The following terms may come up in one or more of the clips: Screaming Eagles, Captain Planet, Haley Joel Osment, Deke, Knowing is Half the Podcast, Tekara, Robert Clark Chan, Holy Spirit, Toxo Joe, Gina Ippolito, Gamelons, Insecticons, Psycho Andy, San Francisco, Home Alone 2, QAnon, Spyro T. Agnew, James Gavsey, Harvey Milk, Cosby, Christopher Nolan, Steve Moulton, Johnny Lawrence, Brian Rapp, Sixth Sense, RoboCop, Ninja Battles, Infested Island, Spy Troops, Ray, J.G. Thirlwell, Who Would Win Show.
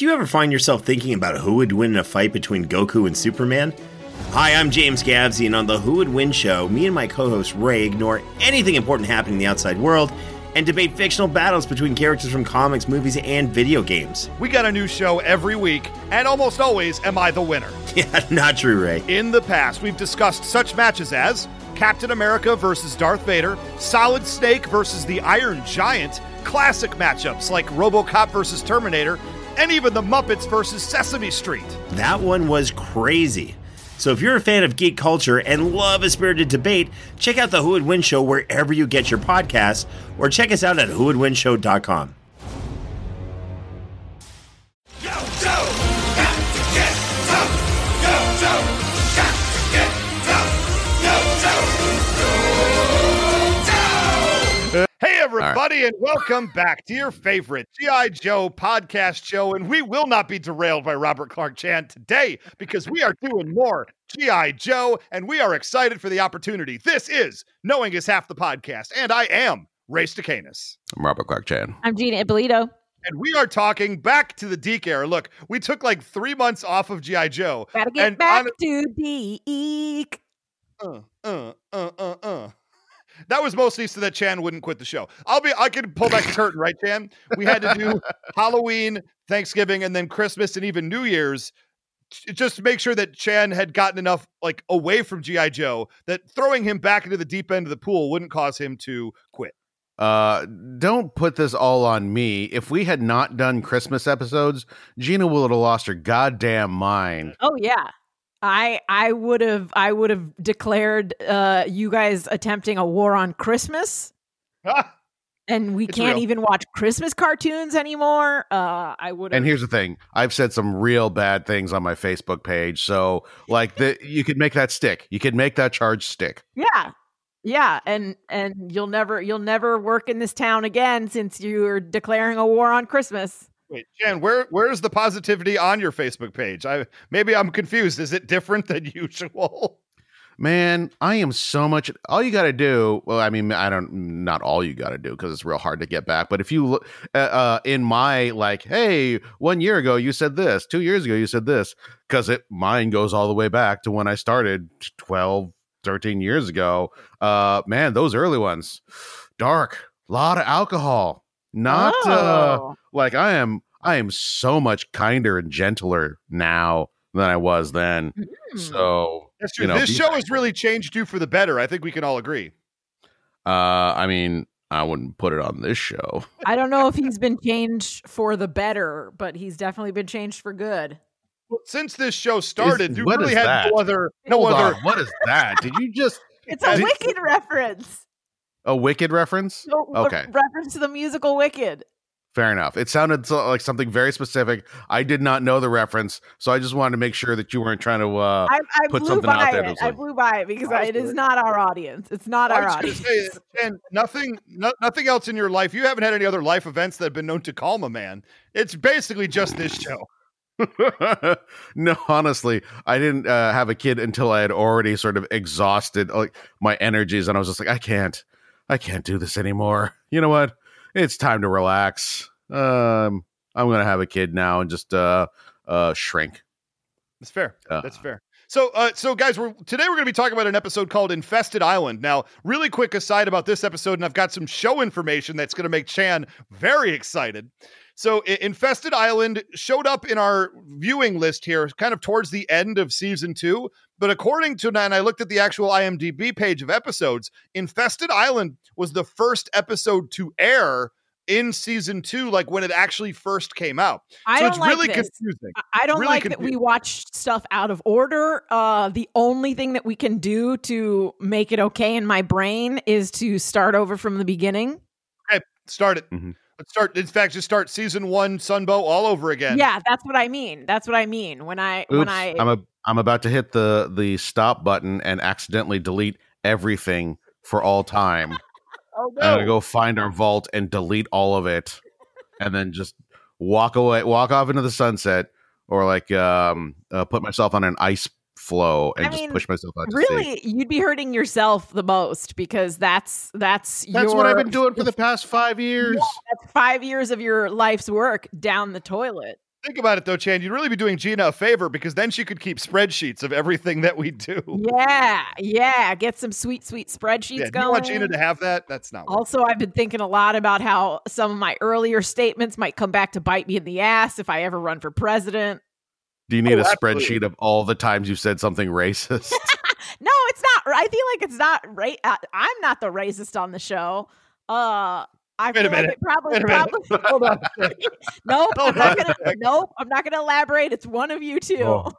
Do you ever find yourself thinking about who would win in a fight between Goku and Superman? Hi, I'm James Gavsey, and on the Who Would Win Show, me and my co-host Ray ignore anything important happening in the outside world and debate fictional battles between characters from comics, movies, and video games. We got a new show every week, and almost always am I the winner. Yeah, not true, Ray. In the past, we've discussed such matches as Captain America versus Darth Vader, Solid Snake versus the Iron Giant, classic matchups like RoboCop versus Terminator, and even the Muppets versus Sesame Street. That one was crazy. So if you're a fan of geek culture and love a spirited debate, check out the Who Would Win Show wherever you get your podcasts, or check us out at whowouldwinshow.com. Yo, Joe, got to get tough. Yo, Joe, got to get tough. Yo, Joe, Joe. Hey, everybody, and welcome back to your favorite G.I. Joe podcast show. And we will not be derailed by Robert Clark Chan today, because we are doing more G.I. Joe, and we are excited for the opportunity. This is Knowing is Half the Podcast, and I am Ray Stacanus. I'm Robert Clark Chan. I'm Gina Ippolito. And we are talking back to the Deke era. Look, we took like 3 months off of G.I. Joe. Gotta get back to Deke. That was mostly so that Chan wouldn't quit the show. I could pull back the curtain, right, Chan? We had to do Halloween, Thanksgiving, and then Christmas, and even New Year's. Just to make sure that Chan had gotten enough like away from G.I. Joe that throwing him back into the deep end of the pool wouldn't cause him to quit. Don't put this all on me. If we had not done Christmas episodes, Gina would have lost her goddamn mind. Oh yeah. I would have declared you guys attempting a war on Christmas. And we can't even watch Christmas cartoons anymore. And here's the thing. I've said some real bad things on my Facebook page. So like you could make that stick. You could make that charge stick. Yeah. Yeah. And you'll never work in this town again since you're declaring a war on Christmas. Wait, Jan, where's the positivity on your Facebook page? Maybe I'm confused. Is it different than usual? Man, I am so much. All you got to do. Well, I mean, not all you got to do, because it's real hard to get back. But if you look in my like, hey, 1 year ago, you said this. 2 years ago, you said this, because mine goes all the way back to when I started 12, 13 years ago. Man, those early ones. Dark. A lot of alcohol. Not like I am so much kinder and gentler now than I was then. So that's true. You know, this show has really changed you for the better. I think we can all agree. I mean, I wouldn't put it on this show. I don't know if he's been changed for the better, but he's definitely been changed for good. Well, since this show started, you really had that? No other. What is that? Did you just? It's a Wicked reference. A Wicked reference? Okay. Reference to the musical Wicked. Fair enough. It sounded like something very specific. I did not know the reference, so I just wanted to make sure that you weren't trying to I put something out there. I blew by it because it is not our audience. It's not our audience. And nothing else in your life. You haven't had any other life events that have been known to calm a man. It's basically just this show. No, honestly, I didn't have a kid until I had already sort of exhausted like my energies, and I was just like, I can't do this anymore. You know what? It's time to relax. I'm going to have a kid now and just shrink. That's fair. That's fair. So guys, today we're going to be talking about an episode called Infested Island. Now, really quick aside about this episode, and I've got some show information that's going to make Chan very excited. So Infested Island showed up in our viewing list here kind of towards the end of season 2. But according to, and I looked at the actual IMDb page of episodes, Infested Island was the first episode to air in season 2, like when it actually first came out. Confusing. I don't really like confusing. That we watch stuff out of order. The only thing that we can do to make it okay in my brain is to start over from the beginning. Okay, start it. Mm-hmm. Just start season 1 Sunbow all over again. Yeah, that's what I mean. I'm about to hit the stop button and accidentally delete everything for all time. Oh no. I'm gonna go find our vault and delete all of it, and then just walk off into the sunset, or like put myself on an ice flow and push myself out. Really, you'd be hurting yourself the most, because that's what I've been doing for the past 5 years. Yeah, that's 5 years of your life's work down the toilet. Think about it, though, Chan. You'd really be doing Gina a favor because then she could keep spreadsheets of everything that we do. Yeah, yeah. Get some sweet, sweet spreadsheets going. Do you want Gina to have that? That's not. Also, I've been thinking a lot about how some of my earlier statements might come back to bite me in the ass if I ever run for president. Do you need a spreadsheet of all the times you said something racist? No, it's not. I feel like it's not right. I'm not the racist on the show. Wait a minute. Hold on. I'm not going to elaborate. It's one of you two. Oh.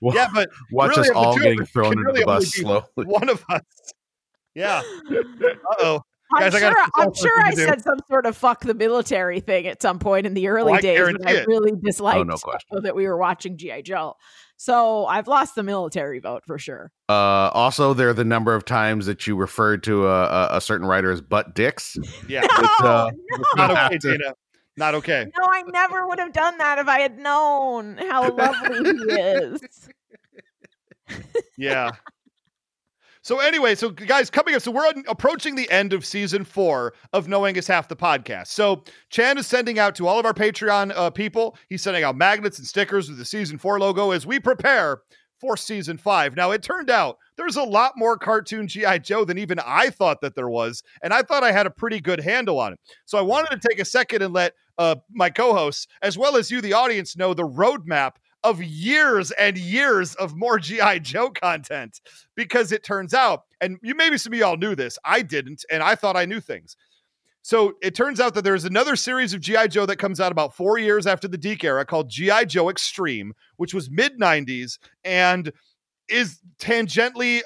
Well, yeah, but watch really us all getting thrown under the bus slowly. One of us. Yeah. Uh-oh. I'm sure I said some sort of fuck the military thing at some point in the early days. I really disliked that we were watching G.I. Joe. So I've lost the military vote for sure. Also, there are the number of times that you referred to a certain writer as butt dicks. Yeah. No. Not okay, Gina. Not okay. No, I never would have done that if I had known how lovely he is. Yeah. So anyway, so guys, coming up, so we're approaching the end of season 4 of Knowing is Half the Podcast. So Chan is sending out to all of our Patreon people, he's sending out magnets and stickers with the season 4 logo as we prepare for season 5. Now, it turned out there's a lot more cartoon G.I. Joe than even I thought that there was, and I thought I had a pretty good handle on it. So I wanted to take a second and let my co-hosts, as well as you, the audience, know the roadmap of years and years of more G.I. Joe content, because it turns out, and you maybe some of y'all knew this, I didn't, and I thought I knew things. So it turns out that there's another series of G.I. Joe that comes out about 4 years after the Deke era called G.I. Joe Extreme, which was mid-90s and is tangentially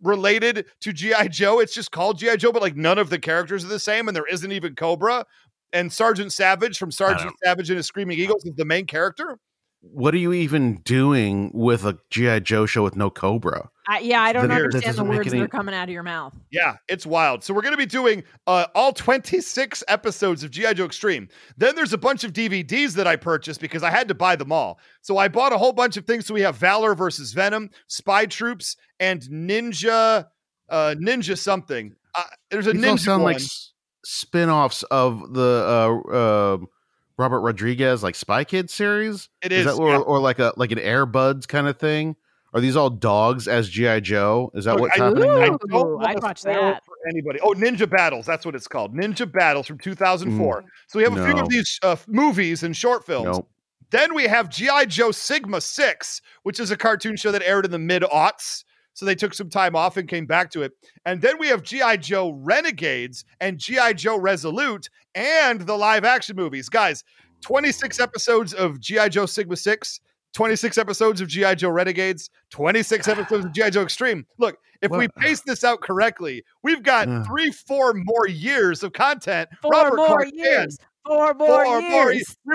related to G.I. Joe. It's just called G.I. Joe, but like none of the characters are the same, and there isn't even Cobra. And Sergeant Savage from Sergeant Savage and his Screaming Eagles is the main character. What are you even doing with a G.I. Joe show with no Cobra? I don't understand the words that are coming out of your mouth. Yeah, it's wild. So we're going to be doing all 26 episodes of G.I. Joe Extreme. Then there's a bunch of DVDs that I purchased because I had to buy them all. So I bought a whole bunch of things. So we have Valor versus Venom, Spy Troops, and Ninja something. There's a Ninja one. Like spin-offs of the Robert Rodriguez like Spy Kids series. It is that, or like an Air Buds kind of thing. Are these all dogs as G.I. Joe? Is that what's happening? I'd watch that for anybody. Oh, Ninja Battles. That's what it's called. Ninja Battles from 2004. So we have a few of these movies and short films. Nope. Then we have G.I. Joe Sigma 6, which is a cartoon show that aired in the mid-aughts. So they took some time off and came back to it. And then we have G.I. Joe Renegades and G.I. Joe Resolute and the live action movies. Guys, 26 episodes of G.I. Joe Sigma 6, 26 episodes of G.I. Joe Renegades, 26 episodes of G.I. Joe Extreme. Look, if we pace this out correctly, we've got 4 more years of content. Four more years. We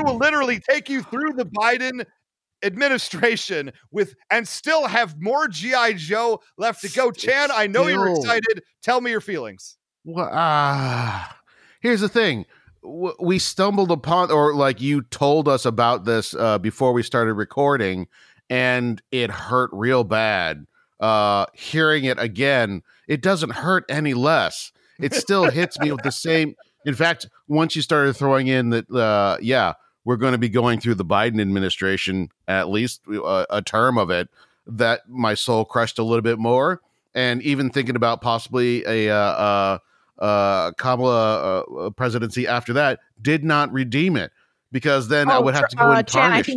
will literally take you through the Biden administration and still have more G.I. Joe left to go. Chan, I know you're excited. Tell me your feelings. Well, here's the thing. We stumbled upon, or like you told us about this before we started recording, and it hurt real bad. Hearing it again, it doesn't hurt any less. It still hits me with the same. In fact, once you started throwing in that, we're going to be going through the Biden administration, at least a term of it, that my soul crushed a little bit more. And even thinking about possibly a Kamala presidency after that did not redeem it, because then I would have to go in tarnished.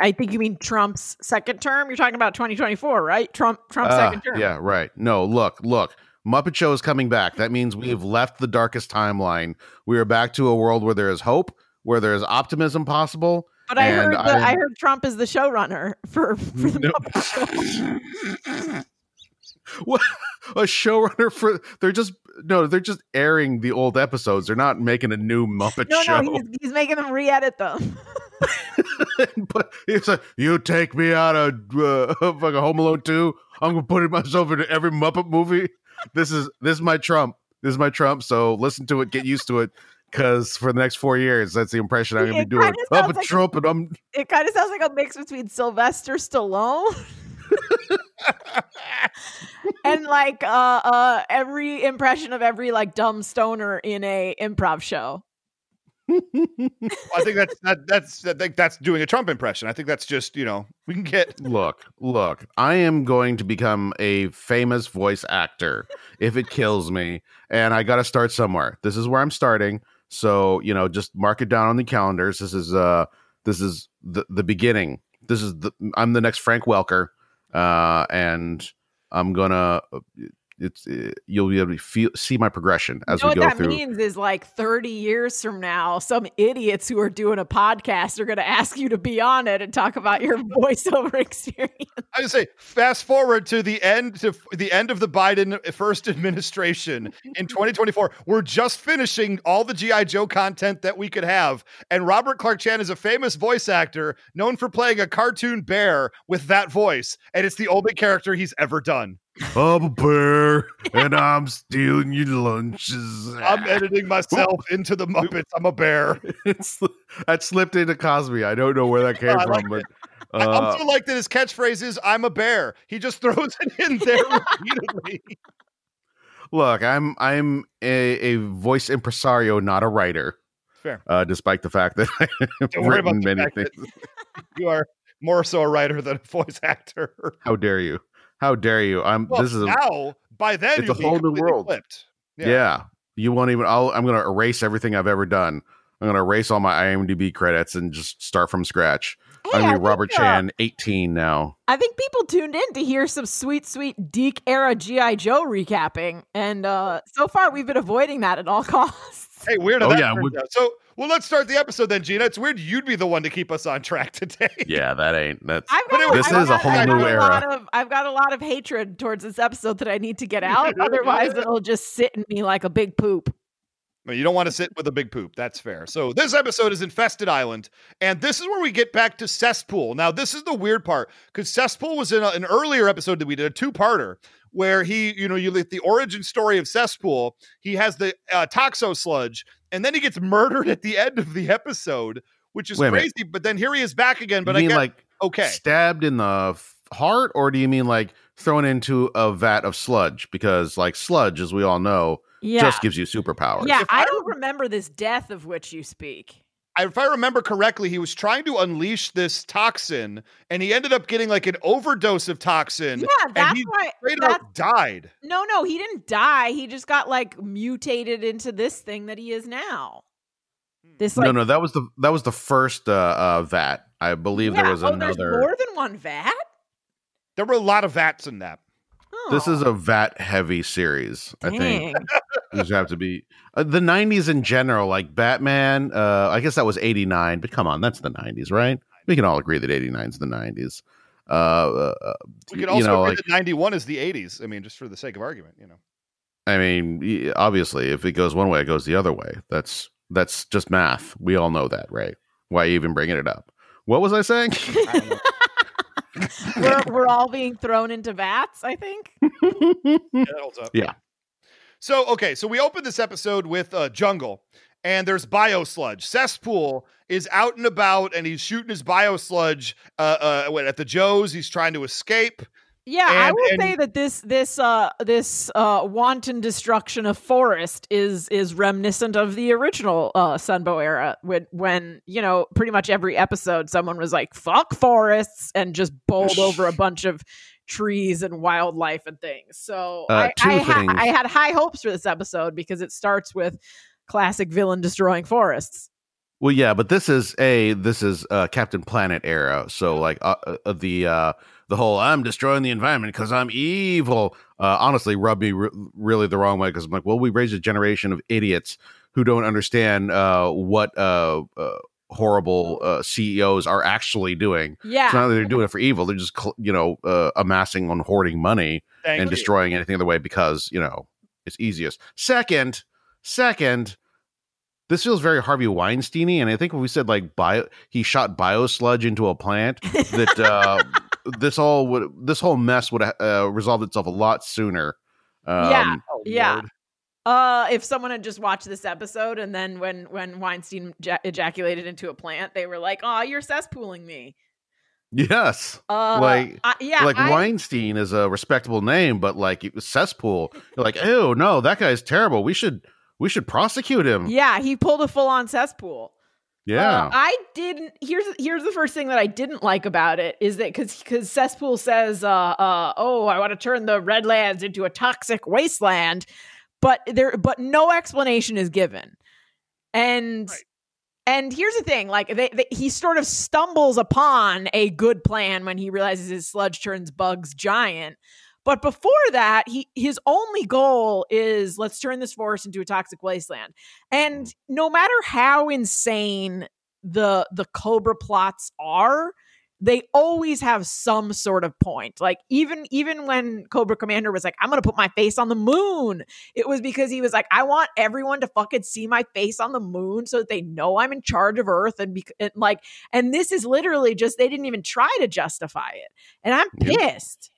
I think you mean Trump's second term. You're talking about 2024, right? Trump's second term. Yeah, right. No, look. Muppet Show is coming back. That means we have left the darkest timeline. We are back to a world where there is hope, where there's optimism possible. But I heard Trump is the showrunner for the Muppet Show. What? A showrunner for... They're just airing the old episodes. They're not making a new Muppet show. No, he's making them re-edit them. But it's like, you take me out of like a Home Alone 2, I'm going to put myself into every Muppet movie. This is my Trump. This is my Trump, so listen to it, get used to it. Because for the next 4 years, that's the impression I'm going to be doing. I'm a Trump, and I'm... It kind of sounds like a mix between Sylvester Stallone and like every impression of every like dumb stoner in a improv show. I think that's doing a Trump impression. I think that's just, you know, we can get. Look, I am going to become a famous voice actor if it kills me, and I got to start somewhere. This is where I'm starting. So, you know, just mark it down on the calendars. This is the beginning. This is I'm the next Frank Welker, and I'm gonna. You'll be able to see my progression as we go through. What that means is, like, 30 years from now, some idiots who are doing a podcast are going to ask you to be on it and talk about your voiceover experience. I would say, fast forward to the end of the Biden first administration in 2024. We're just finishing all the G.I. Joe content that we could have, and Robert Clark Chan is a famous voice actor known for playing a cartoon bear with that voice, and it's the only character he's ever done. I'm a bear, and I'm stealing your lunches. I'm editing myself into the Muppets. I'm a bear. That slipped into Cosby. I don't know where that came from. Like, but I also like that his catchphrase is, I'm a bear. He just throws it in there repeatedly. Look, I'm a voice impresario, not a writer. Fair. Despite the fact that I've written many things. You are more so a writer than a voice actor. How dare you? How dare you? By then it's a whole new world. Yeah. You won't even. I'm going to erase everything I've ever done. I'm going to erase all my IMDb credits and just start from scratch. Hey, I'm going to be Robert Chan, 18 now. I think people tuned in to hear some sweet Deke era G.I. Joe recapping, and so far we've been avoiding that at all costs. Hey, weird. So. Well, let's start the episode then, Gina. It's weird you'd be the one to keep us on track today. Yeah, I've got a lot of hatred towards this episode that I need to get out. Otherwise, it'll just sit in me like a big poop. You don't want to sit with a big poop. That's fair. So this episode is Infested Island, and this is where we get back to Cesspool. Now, this is the weird part, because Cesspool was in an earlier episode that we did, a two-parter, where he, you know, you get the origin story of Cesspool. He has the toxo sludge, and then he gets murdered at the end of the episode, which is crazy. But then here he is back again. But I mean, like, okay, stabbed in the heart, or do you mean like thrown into a vat of sludge? Because, like, sludge, as we all know. Yeah. Just gives you superpowers. Yeah, I don't remember this death of which you speak. If I remember correctly, he was trying to unleash this toxin, and he ended up getting like an overdose of toxin. Yeah, and he died. No, he didn't die. He just got like mutated into this thing that he is now. This like, that was the first vat. I believe there was another. There's more than one vat? There were a lot of vats in that. This is a vat-heavy series, I think. There's have to be the 90s in general, like Batman. I guess that was 89, but come on, that's the 90s, right? We can all agree that 89 is the 90s. We can also agree that 91 is the 80s. I mean, just for the sake of argument, you know. I mean, obviously, if it goes one way, it goes the other way. That's just math. We all know that, right? Why are you even bringing it up? What was I saying? I don't know. We're all being thrown into vats, I think. Yeah, that holds up. Yeah. So we open this episode with a jungle, and there's biosludge. Cesspool is out and about, and he's shooting his biosludge at the Joes. He's trying to escape. Yeah, I will say that this wanton destruction of forest is reminiscent of the original Sunbow era, when you know, pretty much every episode someone was like, fuck forests, and just bowled over a bunch of trees and wildlife and things. So I had high hopes for this episode because it starts with classic villain destroying forests. Well, yeah, but this is Captain Planet era. So like the whole I'm destroying the environment because I'm evil. Honestly, rubbed me really the wrong way, because I'm like, well, we raised a generation of idiots who don't understand what horrible CEOs are actually doing. Yeah, it's not that they're doing it for evil; they're just amassing and hoarding money and destroying anything in the way because it's easiest. Second. This feels very Harvey Weinstein-y, and I think when we said like he shot biosludge into a plant, that this whole mess would have resolved itself a lot sooner. If someone had just watched this episode, and then when Weinstein ejaculated into a plant, they were like, "Oh, you're cesspooling me." Yes, Weinstein is a respectable name, but like it was cesspool. You're like, "Ew, no, that guy's terrible. We should." we should prosecute him. Yeah, he pulled a full-on Cesspool. Yeah. Here's the first thing that I didn't like about it is that because Cesspool says, I want to turn the Redlands into a toxic wasteland, but no explanation is given. And right. And here's the thing, like he sort of stumbles upon a good plan when he realizes his sludge turns bugs giant. But before that, his only goal is let's turn this forest into a toxic wasteland. And no matter how insane the Cobra plots are, they always have some sort of point. Like even when Cobra Commander was like, I'm going to put my face on the moon, it was because he was like, I want everyone to fucking see my face on the moon so that they know I'm in charge of Earth. And this is literally just, they didn't even try to justify it. And I'm pissed.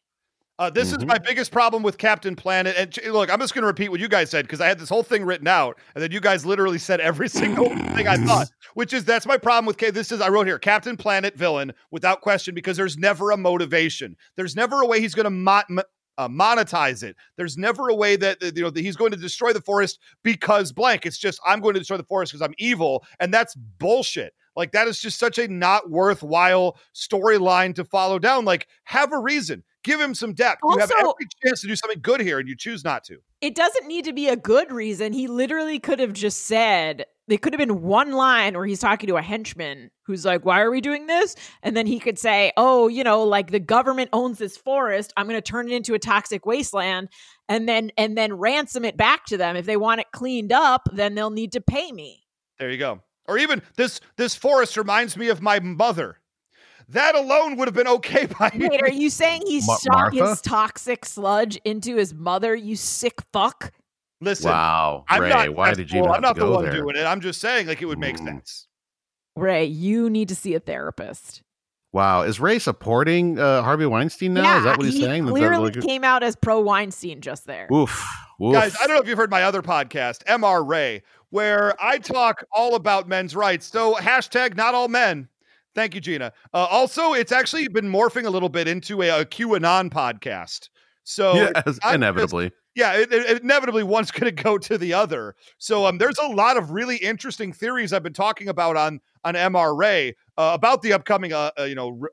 This is my biggest problem with Captain Planet. And look, I'm just going to repeat what you guys said because I had this whole thing written out, and then you guys literally said every single thing I thought, which is that's my problem with I wrote here, Captain Planet villain without question, because there's never a motivation. There's never a way he's going to monetize it. There's never a way that he's going to destroy the forest because blank. It's just I'm going to destroy the forest because I'm evil, and that's bullshit. Like, that is just such a not worthwhile storyline to follow down. Like, have a reason. Give him some depth. Also, you have every chance to do something good here, and you choose not to. It doesn't need to be a good reason. He literally could have just said, there could have been one line where he's talking to a henchman who's like, why are we doing this? And then he could say, the government owns this forest. I'm going to turn it into a toxic wasteland and then ransom it back to them. If they want it cleaned up, then they'll need to pay me. There you go. Or even this forest reminds me of my mother. That alone would have been okay by me. Wait, are you saying he shot his toxic sludge into his mother, you sick fuck? Listen, wow, Ray, why did you not go there? I'm not the one doing it. I'm just saying, like, it would make sense. Ray, you need to see a therapist. Wow, is Ray supporting Harvey Weinstein now? Yeah, is that what he's saying? He clearly came out as pro-Weinstein just there. Oof. Guys, I don't know if you've heard my other podcast, MR Ray, where I talk all about men's rights. So hashtag not all men. Thank you, Gina. Also, it's actually been morphing a little bit into a QAnon podcast. So yes, inevitably. It inevitably one's going to go to the other. So there's a lot of really interesting theories I've been talking about on MRA about the upcoming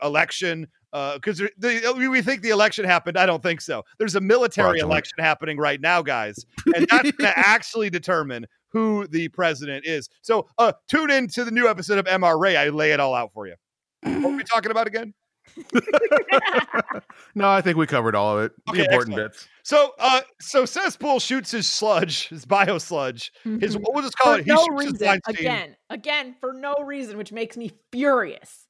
election. Because we think the election happened. I don't think so. There's a military election happening right now, guys. And that's going to actually determine who the president is. So tune in to the new episode of MRA. I lay it all out for you. What are we talking about again? No, I think we covered all of it. Okay, the important bits. So Cesspool shoots his sludge, his bio sludge. His what was it called? No reason. Again, for no reason, which makes me furious.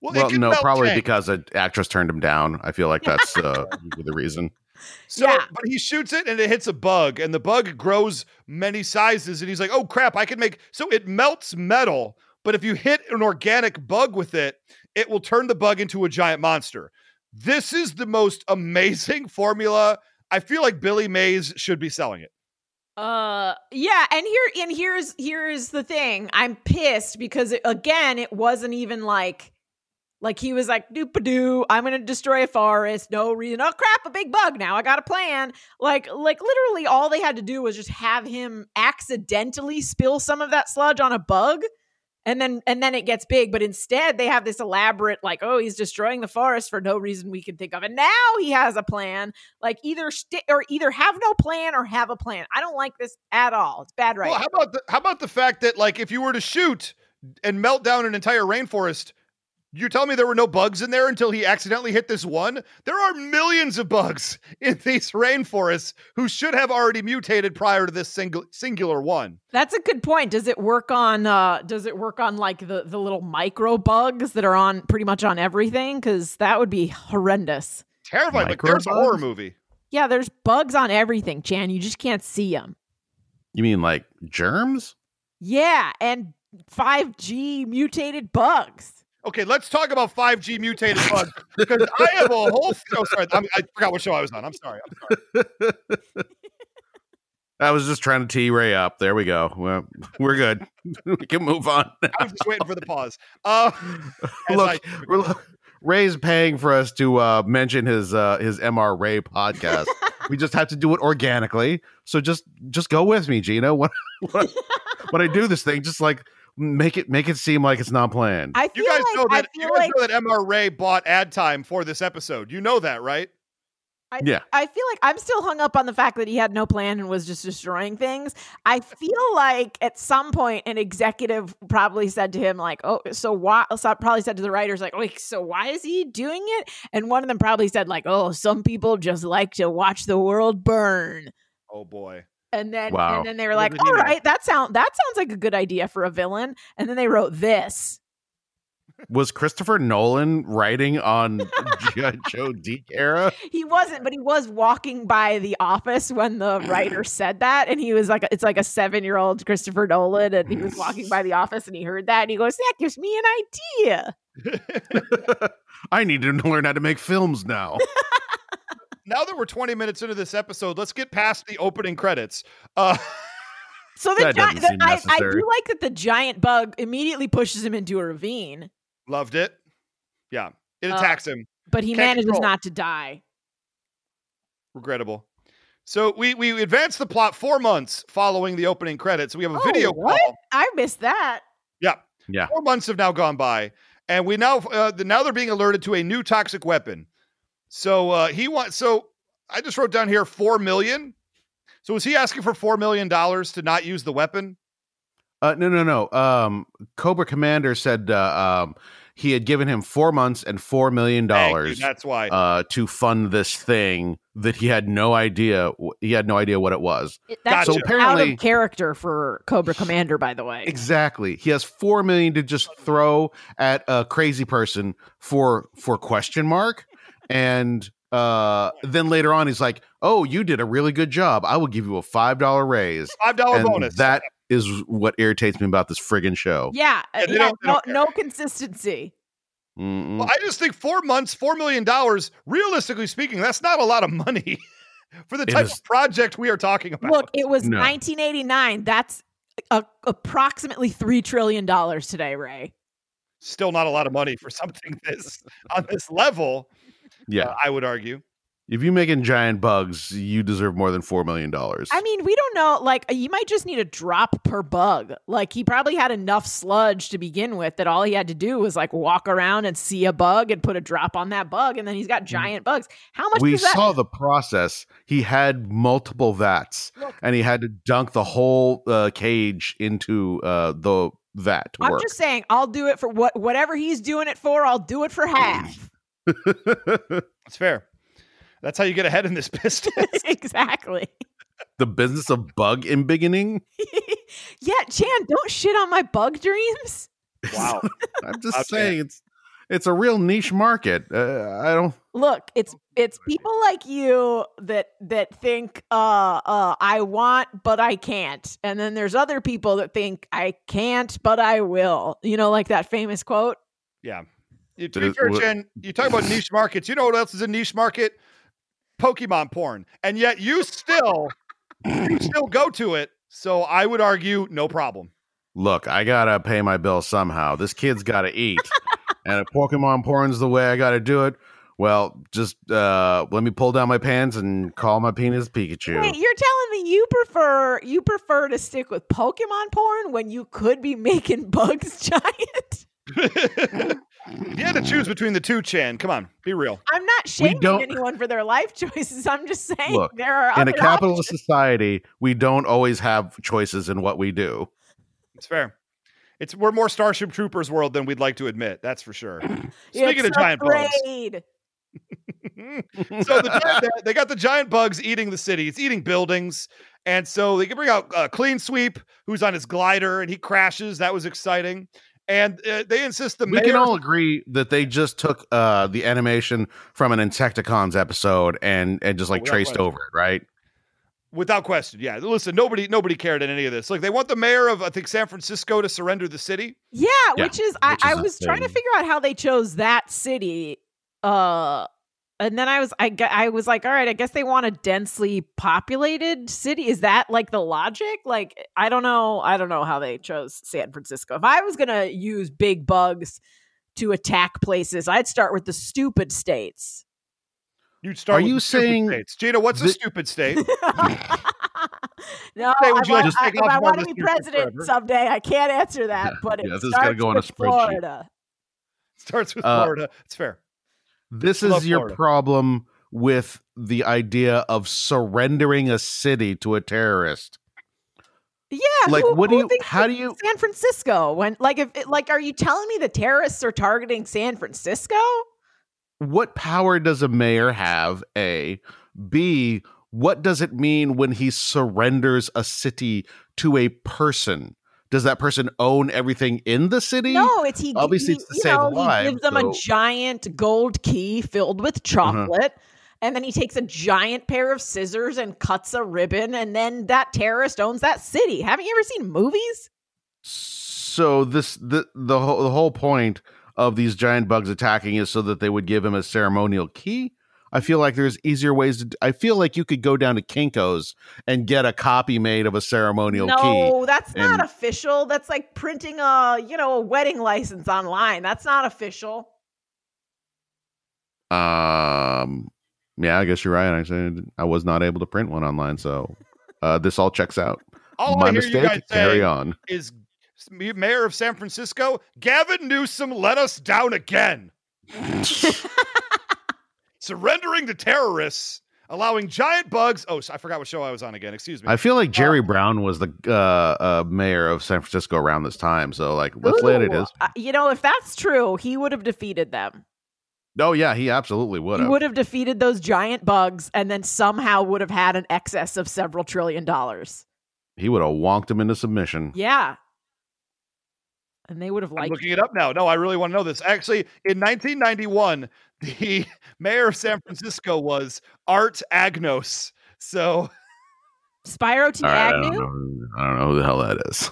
Well no, probably because an actress turned him down. I feel like that's the reason. So, But he shoots it and it hits a bug, and the bug grows many sizes. And he's like, "Oh crap, I can make." So it melts metal, but if you hit an organic bug with it, it will turn the bug into a giant monster. This is the most amazing formula. I feel like Billy Mays should be selling it. Here's the thing. I'm pissed because it wasn't even like. Like, he was like, doop-a-doo, I'm going to destroy a forest, no reason. Oh, crap, a big bug now, I got a plan. Like literally all they had to do was just have him accidentally spill some of that sludge on a bug, and then it gets big. But instead, they have this elaborate, like, oh, he's destroying the forest for no reason we can think of. And now he has a plan. Like, either have no plan or have a plan. I don't like this at all. It's bad writing. Well, how about the fact that, like, if you were to shoot and melt down an entire rainforest, you tell me there were no bugs in there until he accidentally hit this one? There are millions of bugs in these rainforests who should have already mutated prior to this singular one. That's a good point. Does it work on like the little micro bugs that are on pretty much on everything? Because that would be horrendous. Terrifying. Like, there's a horror movie. Yeah, there's bugs on everything, Chan. You just can't see them. You mean like germs? Yeah, and 5G mutated bugs. Okay, let's talk about 5G mutated bugs, because I have a whole... Oh, sorry. I forgot what show I was on. I'm sorry. I was just trying to tee Ray up. There we go. We're good. We can move on now. I was just waiting for the pause. Look, Ray's paying for us to mention his MR Ray podcast We just have to do it organically. So just go with me, Gina. When I do this thing, just like make it seem like it's not planned. You guys know that MR Ray bought ad time for this episode. You know that, right? Yeah. I feel like I'm still hung up on the fact that he had no plan and was just destroying things. I feel like at some point an executive probably said to him, like, oh, so why? Probably said to the writers, like, oh, so why is he doing it? And one of them probably said, like, oh, some people just like to watch the world burn. Oh, boy. And then they were like, all right, that sounds like a good idea for a villain. And then they wrote this. Was Christopher Nolan writing on G.I. Joe Deke era? He wasn't, but he was walking by the office when the writer said that. And he was like, it's like a 7-year-old Christopher Nolan. And he was walking by the office and he heard that. And he goes, that gives me an idea. I need to learn how to make films now. Now that we're 20 minutes into this episode, let's get past the opening credits. So I do like that the giant bug immediately pushes him into a ravine. Loved it. Yeah. It attacks him. But he manages not to die. Regrettable. So we advanced the plot 4 months following the opening credits. We have a video call. I missed that. Yeah. Yeah. 4 months have now gone by. And we now they're being alerted to a new toxic weapon. So I just wrote down here 4 million. So was he asking for $4 million to not use the weapon? No. Cobra Commander said he had given him 4 months and $4 million. That's why. To fund this thing that he had no idea. He had no idea what it was. That's so apparently out of character for Cobra Commander, by the way. Exactly. He has $4 million to just throw at a crazy person for question mark. And then later on, he's like, oh, you did a really good job. I will give you a $5 raise. $5 bonus. That is what irritates me about this friggin' show. Yeah. No consistency. Mm-mm. Well, I just think 4 months, $4 million, realistically speaking, that's not a lot of money for the type of project we are talking about. Look, it was 1989. That's approximately $3 trillion today, Ray. Still not a lot of money for something on this level. Yeah, I would argue. If you're making giant bugs, you deserve more than $4 million. I mean, we don't know. Like, you might just need a drop per bug. Like, he probably had enough sludge to begin with that all he had to do was, like, walk around and see a bug and put a drop on that bug, and then he's got giant bugs. How much does that... We saw the process. He had multiple vats, and he had to dunk the whole cage into the vat. I'm just saying, I'll do it for whatever he's doing it for, I'll do it for half. That's fair. That's how you get ahead in this business. Exactly. The business of bug embiggening. Yeah, Chan, don't shit on my bug dreams. Wow. I'm just saying it's a real niche market. I don't look. It's people like you that think I want but I can't, and then there's other people that think I can't but I will. You know, like that famous quote. Yeah. You talk about niche markets. You know what else is a niche market? Pokemon porn. And yet you still go to it. So I would argue no problem. Look, I got to pay my bill somehow. This kid's got to eat. And if Pokemon porn's the way I got to do it, well, just let me pull down my pants and call my penis Pikachu. Wait, you're telling me you prefer to stick with Pokemon porn when you could be making bugs giant? You had to choose between the two, Chan. Come on, be real. I'm not shaming anyone for their life choices. I'm just saying there are other options. In a capitalist society, we don't always have choices in what we do. It's fair. We're more Starship Troopers world than we'd like to admit. That's for sure. Speaking of giant bugs. So they got the giant bugs eating the city. It's eating buildings. And so they can bring out Clean Sweep, who's on his glider, and he crashes. That was exciting. And they insist we can all agree that they just took the animation from an Insecticons episode and just like traced over it, right? Without question, yeah. Listen, nobody cared in any of this. Like they want the mayor of, I think, San Francisco to surrender the city. Yeah. which I was trying to figure out how they chose that city. And then I was like, all right, I guess they want a densely populated city. Is that like the logic? Like, I don't know how they chose San Francisco. If I was going to use big bugs to attack places, I'd start with the stupid states. You'd start. Are you saying states. Gina? What's a stupid state? No, I want to be president someday. I can't answer that, but yeah, this got to go on a spreadsheet. Florida. It starts with Florida. It's fair. This is your Florida. Problem with the idea of surrendering a city to a terrorist. Yeah, like how do you San Francisco when are you telling me the terrorists are targeting San Francisco? What power does a mayor have? A, B, what does it mean when he surrenders a city to a person? Does that person own everything in the city? No, it's he. Obviously, it's to save a life. He gives them a giant gold key filled with chocolate, and then he takes a giant pair of scissors and cuts a ribbon, and then that terrorist owns that city. Haven't you ever seen movies? So this the whole point of these giant bugs attacking is so that they would give him a ceremonial key. I feel like there's easier ways to. I feel like you could go down to Kinko's and get a copy made of a ceremonial key. No, that's not official. That's like printing a wedding license online. That's not official. Yeah, I guess you're right. I said I was not able to print one online, so this all checks out. All my mistake. Carry on. Is Mayor of San Francisco Gavin Newsom let us down again? Surrendering to terrorists, allowing giant bugs. Oh, I forgot what show I was on again. Excuse me. I feel like Jerry Brown was the mayor of San Francisco around this time. So, let's let it is. If that's true, he would have defeated them. Oh, yeah, he absolutely would have. He would have defeated those giant bugs and then somehow would have had an excess of several trillion dollars. He would have wonked them into submission. Yeah. And they would have liked. I'm looking it up now. No, I really want to know this. Actually, in 1991, the mayor of San Francisco was Art Agnos. So, Spyro T. Agnew. I don't know who the hell that is.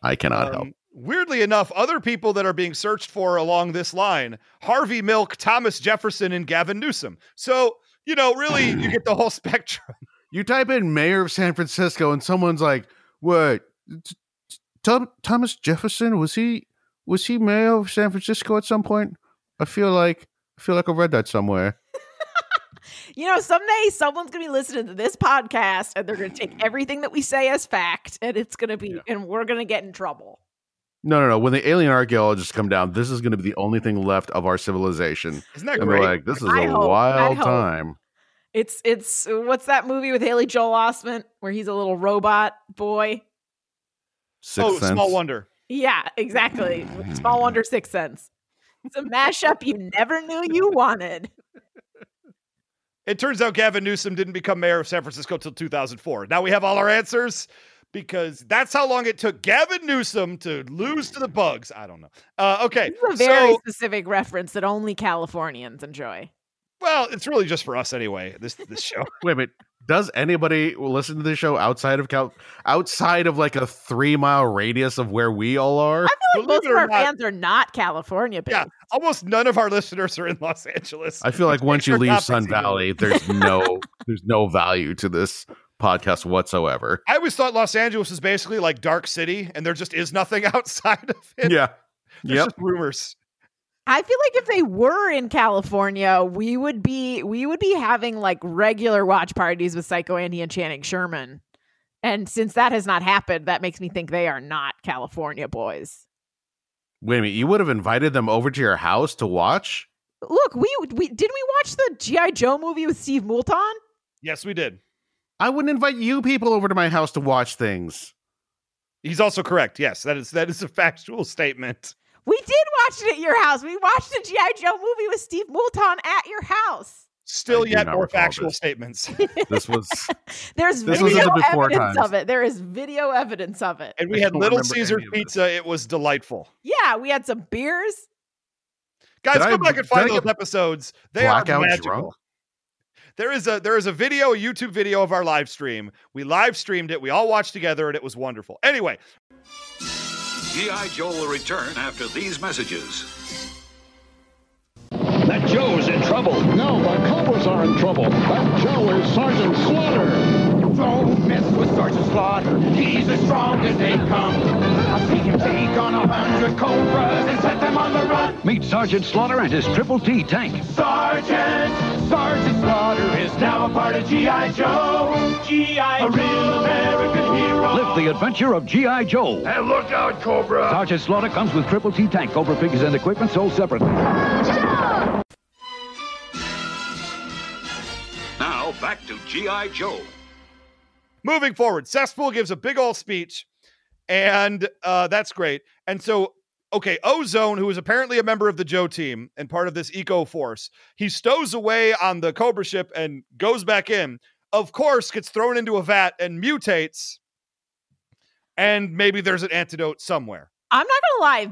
I cannot help. Weirdly enough, other people that are being searched for along this line: Harvey Milk, Thomas Jefferson, and Gavin Newsom. So, really, you get the whole spectrum. You type in mayor of San Francisco, and someone's like, "What?" Thomas Jefferson, was he mayor of San Francisco at some point? I feel like I read that somewhere. Someday someone's going to be listening to this podcast and they're going to take everything that we say as fact, and it's going to be and we're going to get in trouble. No. When the alien archaeologists come down, this is going to be the only thing left of our civilization. Isn't that great? This is wild time. It's what's that movie with Haley Joel Osment where he's a little robot boy? Sixth Sense. Small Wonder. Yeah, exactly. Small Wonder, Sixth Sense. It's a mashup you never knew you wanted. It turns out Gavin Newsom didn't become mayor of San Francisco until 2004. Now we have all our answers because that's how long it took Gavin Newsom to lose to the bugs. I don't know. Okay. This is a very specific reference that only Californians enjoy. Well, it's really just for us anyway, this show. Wait a minute. Does anybody listen to this show outside of like a 3-mile radius of where we all are? I feel like most of our fans are not California based. Yeah, almost none of our listeners are in Los Angeles. I feel like once you leave Sun Valley, there's no value to this podcast whatsoever. I always thought Los Angeles was basically like Dark City, and there just is nothing outside of it. Yeah, just rumors. I feel like if they were in California, we would be having like regular watch parties with Psycho Andy and Channing Sherman. And since that has not happened, that makes me think they are not California boys. Wait a minute, you would have invited them over to your house to watch? Look, we didn't we watch the G.I. Joe movie with Steve Moulton? Yes, we did. I wouldn't invite you people over to my house to watch things. He's also correct. Yes, that is a factual statement. We did watch it at your house. We watched a G.I. Joe movie with Steve Moulton at your house. Still yet more factual statements. This was... There is video evidence of it. And we had Little Caesar pizza. It was delightful. Yeah, we had some beers. Guys, go back and find those episodes. They are magical. Drunk? There is a video, a YouTube video of our live stream. We live streamed it. We all watched together, and it was wonderful. Anyway... G.I. Joe will return after these messages. That Joe's in trouble. No, the Cobras are in trouble. That Joe is Sergeant Slaughter. Don't mess with Sergeant Slaughter. He's as strong as they come. I've seen him take on 100 Cobras and set them on the run. Meet Sergeant Slaughter and his Triple T tank. Sergeant Slaughter is now a part of G.I. Joe. G.I. Joe. A real American hero. Live the adventure of G.I. Joe. And look out, Cobra. Sergeant Slaughter comes with Triple T tank. Cobra figures and equipment sold separately. Joe! Now, back to G.I. Joe. Moving forward, Cesspool gives a big old speech, and that's great. And so, okay, Ozone, who is apparently a member of the Joe team and part of this eco force, he stows away on the Cobra ship and goes back in. Of course, gets thrown into a vat and mutates, and maybe there's an antidote somewhere. I'm not gonna lie,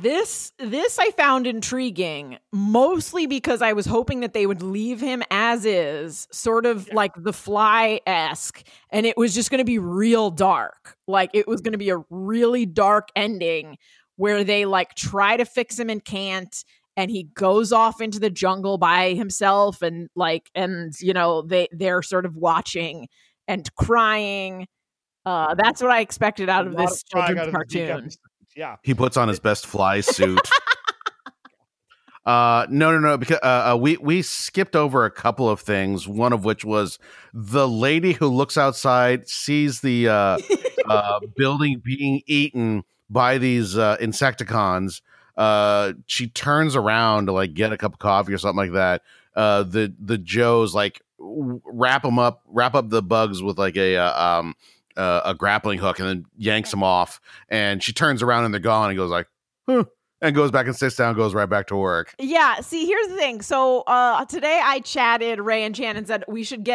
this I found intriguing, mostly because I was hoping that they would leave him as is, sort of like the Fly-esque, and it was just gonna be real dark. Like, it was gonna be a really dark ending where they like try to fix him and can't, and he goes off into the jungle by himself, and like, and you know, they're sort of watching and crying. That's what I expected out of this children's cartoon. Yeah, he puts on his best Fly suit. No, because we skipped over a couple of things. One of which was the lady who looks outside, sees the building being eaten by these insecticons. She turns around to like get a cup of coffee or something like that. The Joes like wrap up the bugs with like a grappling hook and then yanks them off, and she turns around and they're gone and goes like, huh, and goes back and sits down and goes right back to work. Yeah. See, here's the thing. So today I chatted Ray and Chan and said we should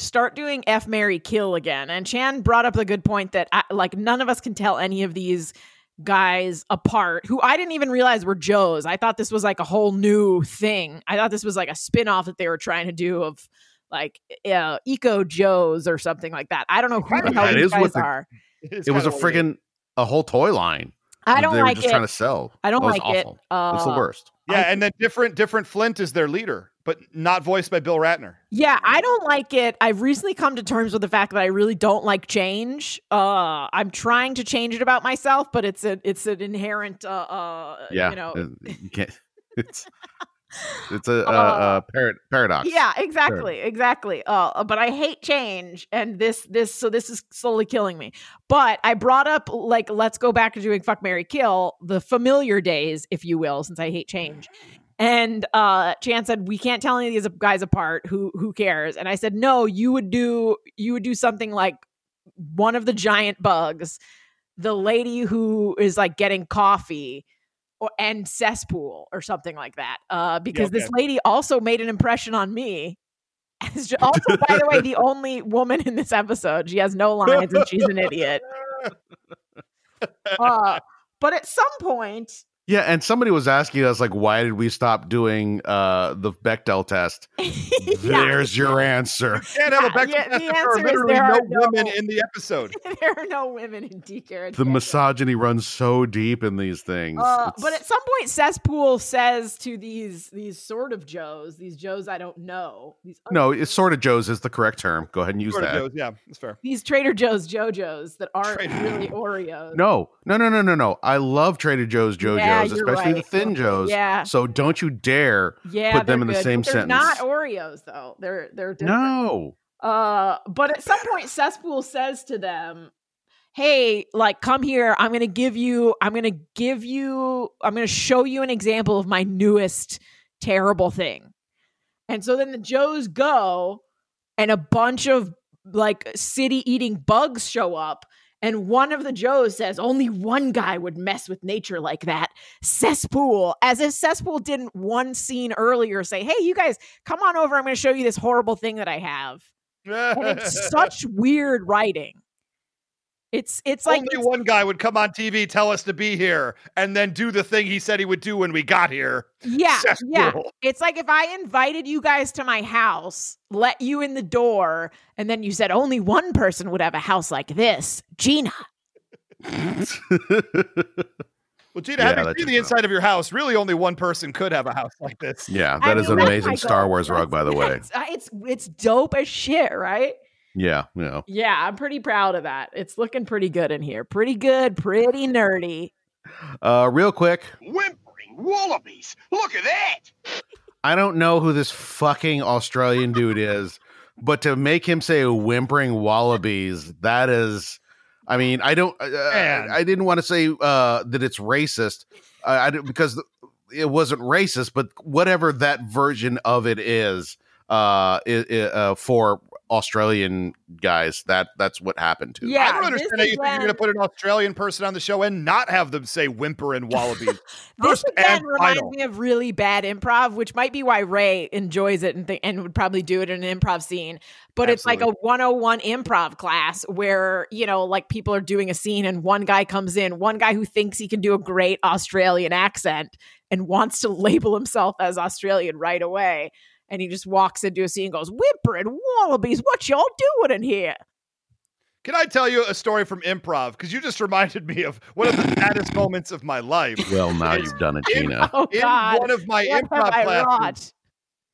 start doing F, Marry, Kill again. And Chan brought up a good point that like none of us can tell any of these guys apart, who I didn't even realize were Joes. I thought this was like a whole new thing. I thought this was like a spinoff that they were trying to do of like Eco Joes or something like that. I don't know who the hell these guys are. It was a whole toy line. I don't like it. They were just trying to sell. I don't like it. It's the worst. Yeah, and then different Flint is their leader, but not voiced by Bill Ratner. Yeah, I don't like it. I've recently come to terms with the fact that I really don't like change. I'm trying to change it about myself, but it's an inherent. You know, you can't. It's a paradox. Yeah, exactly. But I hate change, and this is slowly killing me. But I brought up like, let's go back to doing Fuck, Marry, Kill, the familiar days, if you will, since I hate change. And Chan said, we can't tell any of these guys apart. Who cares? And I said, no, you would do something like one of the giant bugs, the lady who is like getting coffee, and Cesspool or something like that. Because this lady also made an impression on me. Also, by the way, the only woman in this episode. She has no lines and she's an idiot. But at some point... Yeah, and somebody was asking us, like, why did we stop doing the Bechdel test? Yeah. There's your answer. You can't have a Bechdel test. The answer is there are no women in the episode. There are no women in D-Carrot. The misogyny runs so deep in these things. But at some point, Cesspool says to these sort of Joes, these Joes I don't know. It's sort of Joes is the correct term. Go ahead and use sort that. Joes, yeah, that's fair. These Trader Joe's Jojos that aren't really Oreos. No. I love Trader Joe's Jojos. Yeah. Especially the thin Joes. Yeah. So don't you dare put them in the same sentence. They're not Oreos, though. They're different. No. But at some point, Cesspool says to them, "Hey, like, come here. I'm gonna show you an example of my newest terrible thing." And so then the Joes go, and a bunch of like city-eating bugs show up. And one of the Joes says, only one guy would mess with nature like that, Cesspool. As if Cesspool didn't one scene earlier say, hey, you guys, come on over. I'm going to show you this horrible thing that I have. And it's such weird writing. It's like only one guy would come on TV, tell us to be here, and then do the thing he said he would do when we got here. Yeah, Cesspool. Yeah. It's like if I invited you guys to my house, let you in the door, and then you said only one person would have a house like this, Gina. Well, Gina, having seen the inside of your house, really only one person could have a house like this. Yeah, that is an amazing Star Wars rug, by the way. It's dope as shit, right? Yeah. Yeah, I'm pretty proud of that. It's looking pretty good in here. Pretty good, pretty nerdy. Real quick. Whimpering wallabies. Look at that. I don't know who this fucking Australian dude is, but to make him say whimpering wallabies, that is, I mean, I don't, I didn't want to say that it's racist because it wasn't racist, but whatever that version of it is, for Australian guys, that's what happened to. Yeah, I don't understand how you think you're going to put an Australian person on the show and not have them say whimper and wallaby. This event reminds me of really bad improv, which might be why Ray enjoys it and would probably do it in an improv scene. But Absolutely. It's like a 101 improv class where, you know, like people are doing a scene and one guy comes in, one guy who thinks he can do a great Australian accent and wants to label himself as Australian right away. And he just walks into a scene and goes, "Whimper and wallabies, what y'all doing in here?" Can I tell you a story from improv? Because you just reminded me of one of the saddest moments of my life. Well, now you've done it, Gina. In one of my improv classes,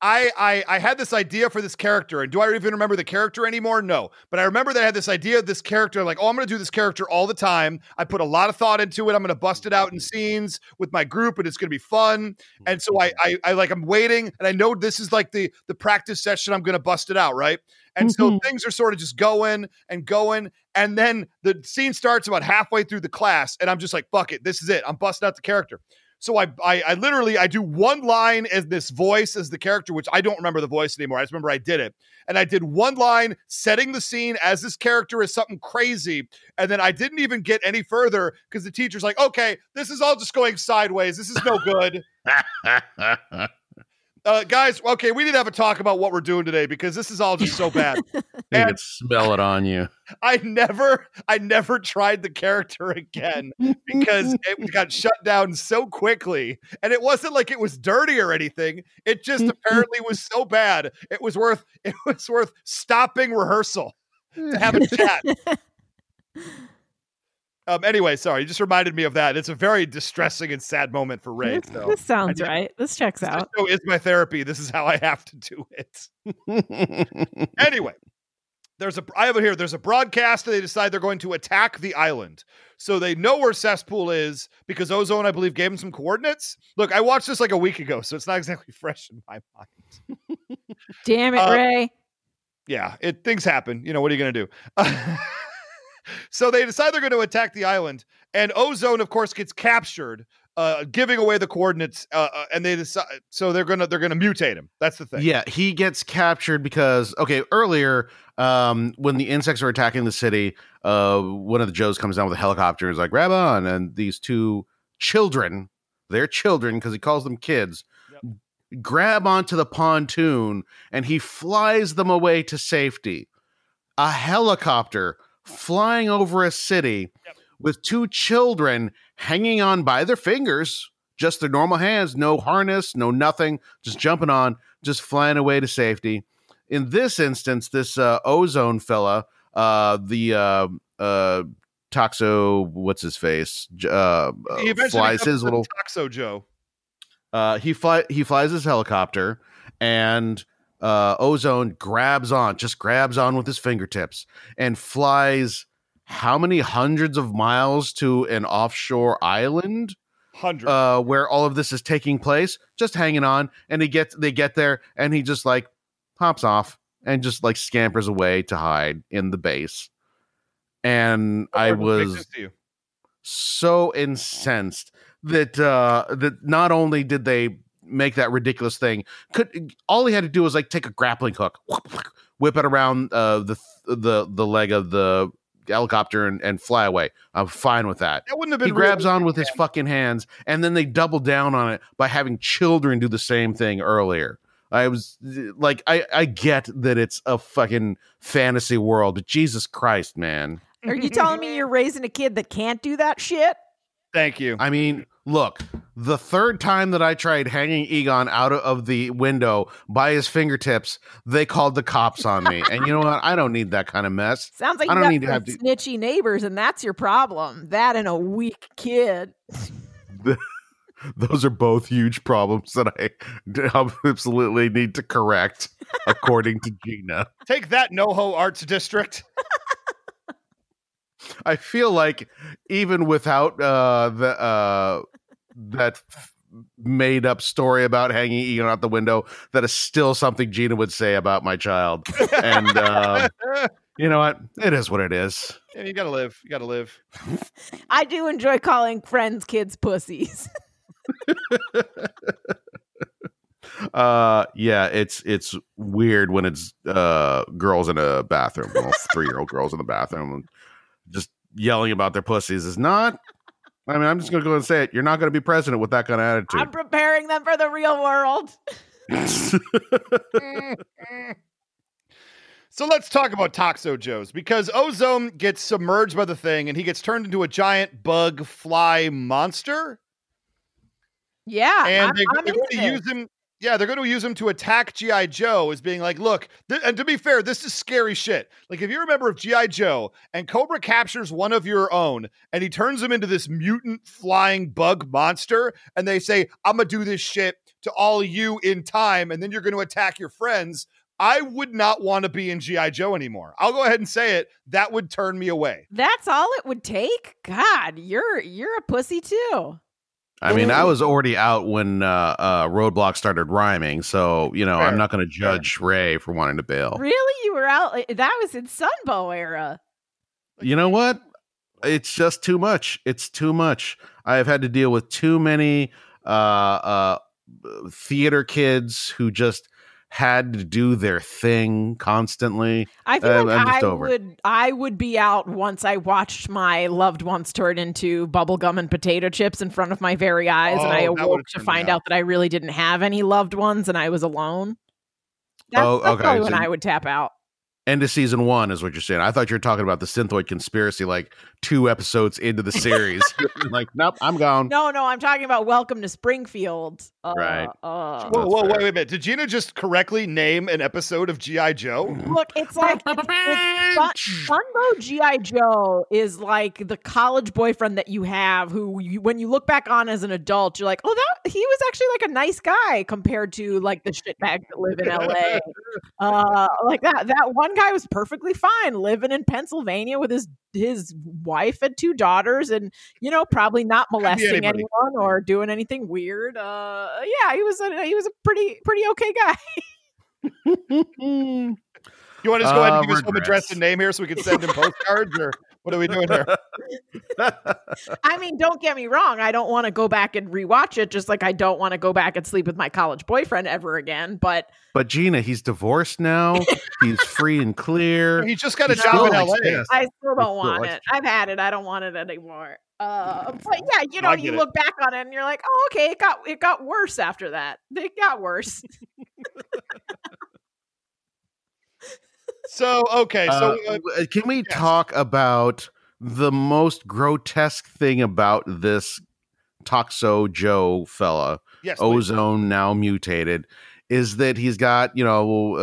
I had this idea for this character. And do I even remember the character anymore? No. But I remember that I had this idea of this character. Like, oh, I'm going to do this character all the time. I put a lot of thought into it. I'm going to bust it out in scenes with my group, and it's going to be fun. And so I'm waiting, and I know this is like the practice session. I'm going to bust it out, right? And so things are sort of just going. And then the scene starts about halfway through the class, and I'm just like, fuck it. This is it. I'm busting out the character. So I literally do one line as this voice, as the character, which I don't remember the voice anymore. I just remember I did it. And I did one line setting the scene as this character is something crazy. And then I didn't even get any further because the teacher's like, okay, this is all just going sideways. This is no good. Guys, okay, we need to have a talk about what we're doing today because this is all just so bad. I can smell it on you. I never tried the character again because it got shut down so quickly. And it wasn't like it was dirty or anything. It just apparently was so bad. It was worth stopping rehearsal to have a chat. Anyway, sorry, you just reminded me of that. It's a very distressing and sad moment for Ray. This sounds right. This checks this out. This is my therapy. This is how I have to do it. Anyway, there's a broadcast and they decide they're going to attack the island. So they know where Cesspool is because Ozone, I believe, gave him some coordinates. Look, I watched this like a week ago, so it's not exactly fresh in my mind. Damn it, Ray. Yeah, things happen. You know, what are you going to do? So they decide they're going to attack the island, and Ozone, of course, gets captured, giving away the coordinates. And they decide, so they're gonna mutate him. That's the thing. Yeah, he gets captured because earlier, when the insects are attacking the city, one of the Joes comes down with a helicopter and is like, "Grab on!" And these two children, they're children because he calls them kids, grab onto the pontoon, and he flies them away to safety. A helicopter flying over a city with two children hanging on by their fingers, just their normal hands, no harness, no nothing, just jumping on, just flying away to safety. In this instance, this Ozone fella, the Toxo, what's his face? He flies his little Toxo Joe. He flies his helicopter, and Ozone grabs on with his fingertips and flies how many hundreds of miles to an offshore island where all of this is taking place, just hanging on. And they get there and he just like pops off and just like scampers away to hide in the base. And I was so incensed that that not only did they make that ridiculous thing, all he had to do was like take a grappling hook, whip it around the leg of the helicopter and fly away. I'm fine with that. That wouldn't have been. He grabs on with his fucking hands, and then they double down on it by having children do the same thing earlier. I was like, I get that it's a fucking fantasy world, but Jesus Christ, man. Are you telling me you're raising a kid that can't do that shit? Thank you. I mean, look, the third time that I tried hanging Egon out of the window by his fingertips, they called the cops on me. And you know what? I don't need that kind of mess. Sounds like you need to have snitchy neighbors, and that's your problem. That and a weak kid. Those are both huge problems that I absolutely need to correct, according to Gina. Take that, NoHo Arts District. I feel like even without that made up story about hanging Egon out the window, that is still something Gina would say about my child. And you know what? It is what it is. Yeah, you gotta live. You gotta live. I do enjoy calling friends' kids pussies. Yeah, it's weird when it's girls in a bathroom, well, 3-year-old girls in the bathroom, just yelling about their pussies is not. I mean, I'm just going to go and say it. You're not going to be president with that kind of attitude. I'm preparing them for the real world. So let's talk about Toxo Joes, because Ozone gets submerged by the thing and he gets turned into a giant bug fly monster. Yeah. And they're going to use him. Yeah, they're going to use him to attack G.I. Joe as being like, look, and to be fair, this is scary shit. Like, if you're a member of G.I. Joe and Cobra captures one of your own and he turns him into this mutant flying bug monster and they say, I'm going to do this shit to all of you in time and then you're going to attack your friends, I would not want to be in G.I. Joe anymore. I'll go ahead and say it. That would turn me away. That's all it would take? God, you're a pussy too. I mean, I was already out when Roadblock started rhyming, so, you know, fair. I'm not going to judge Ray for wanting to bail. Really? You were out? That was in Sunbow era. You know what? It's just too much. It's too much. I have had to deal with too many theater kids who just had to do their thing constantly. I feel like I would be out once I watched my loved ones turn into bubblegum and potato chips in front of my very eyes, and I awoke to find out that I really didn't have any loved ones and I was alone. That's okay. Probably so, when I would tap out. End of season 1 is what you're saying. I thought you were talking about the Synthoid conspiracy, like 2 episodes into the series. Like, nope, I'm gone. No, I'm talking about Welcome to Springfield. Right. Whoa, wait a minute. Did Gina just correctly name an episode of G.I. Joe? Look, it's like Sunbow G.I. Joe is like the college boyfriend that you have when you look back on as an adult, you're like, oh, he was actually like a nice guy compared to like the shitbags that live in L.A. Like that one guy was perfectly fine living in Pennsylvania with his wife and 2 daughters, and you know, probably not molesting anyone or doing anything weird. Yeah, he was a pretty okay guy. You want to just go ahead and give his home address and name here so we can send him postcards, or what are we doing here? I mean, don't get me wrong, I don't want to go back and rewatch it, just like I don't want to go back and sleep with my college boyfriend ever again. But Gina, he's divorced now. He's free and clear. He just got a job in LA. I still don't want it. I've had it. I don't want it anymore. But yeah, you know, you look back on it and you're like, oh, okay, it got worse after that. It got worse. So, okay. So can we talk about the most grotesque thing about this Toxo Joe fella? Yes, Ozone please. Now mutated, is that he's got, you know,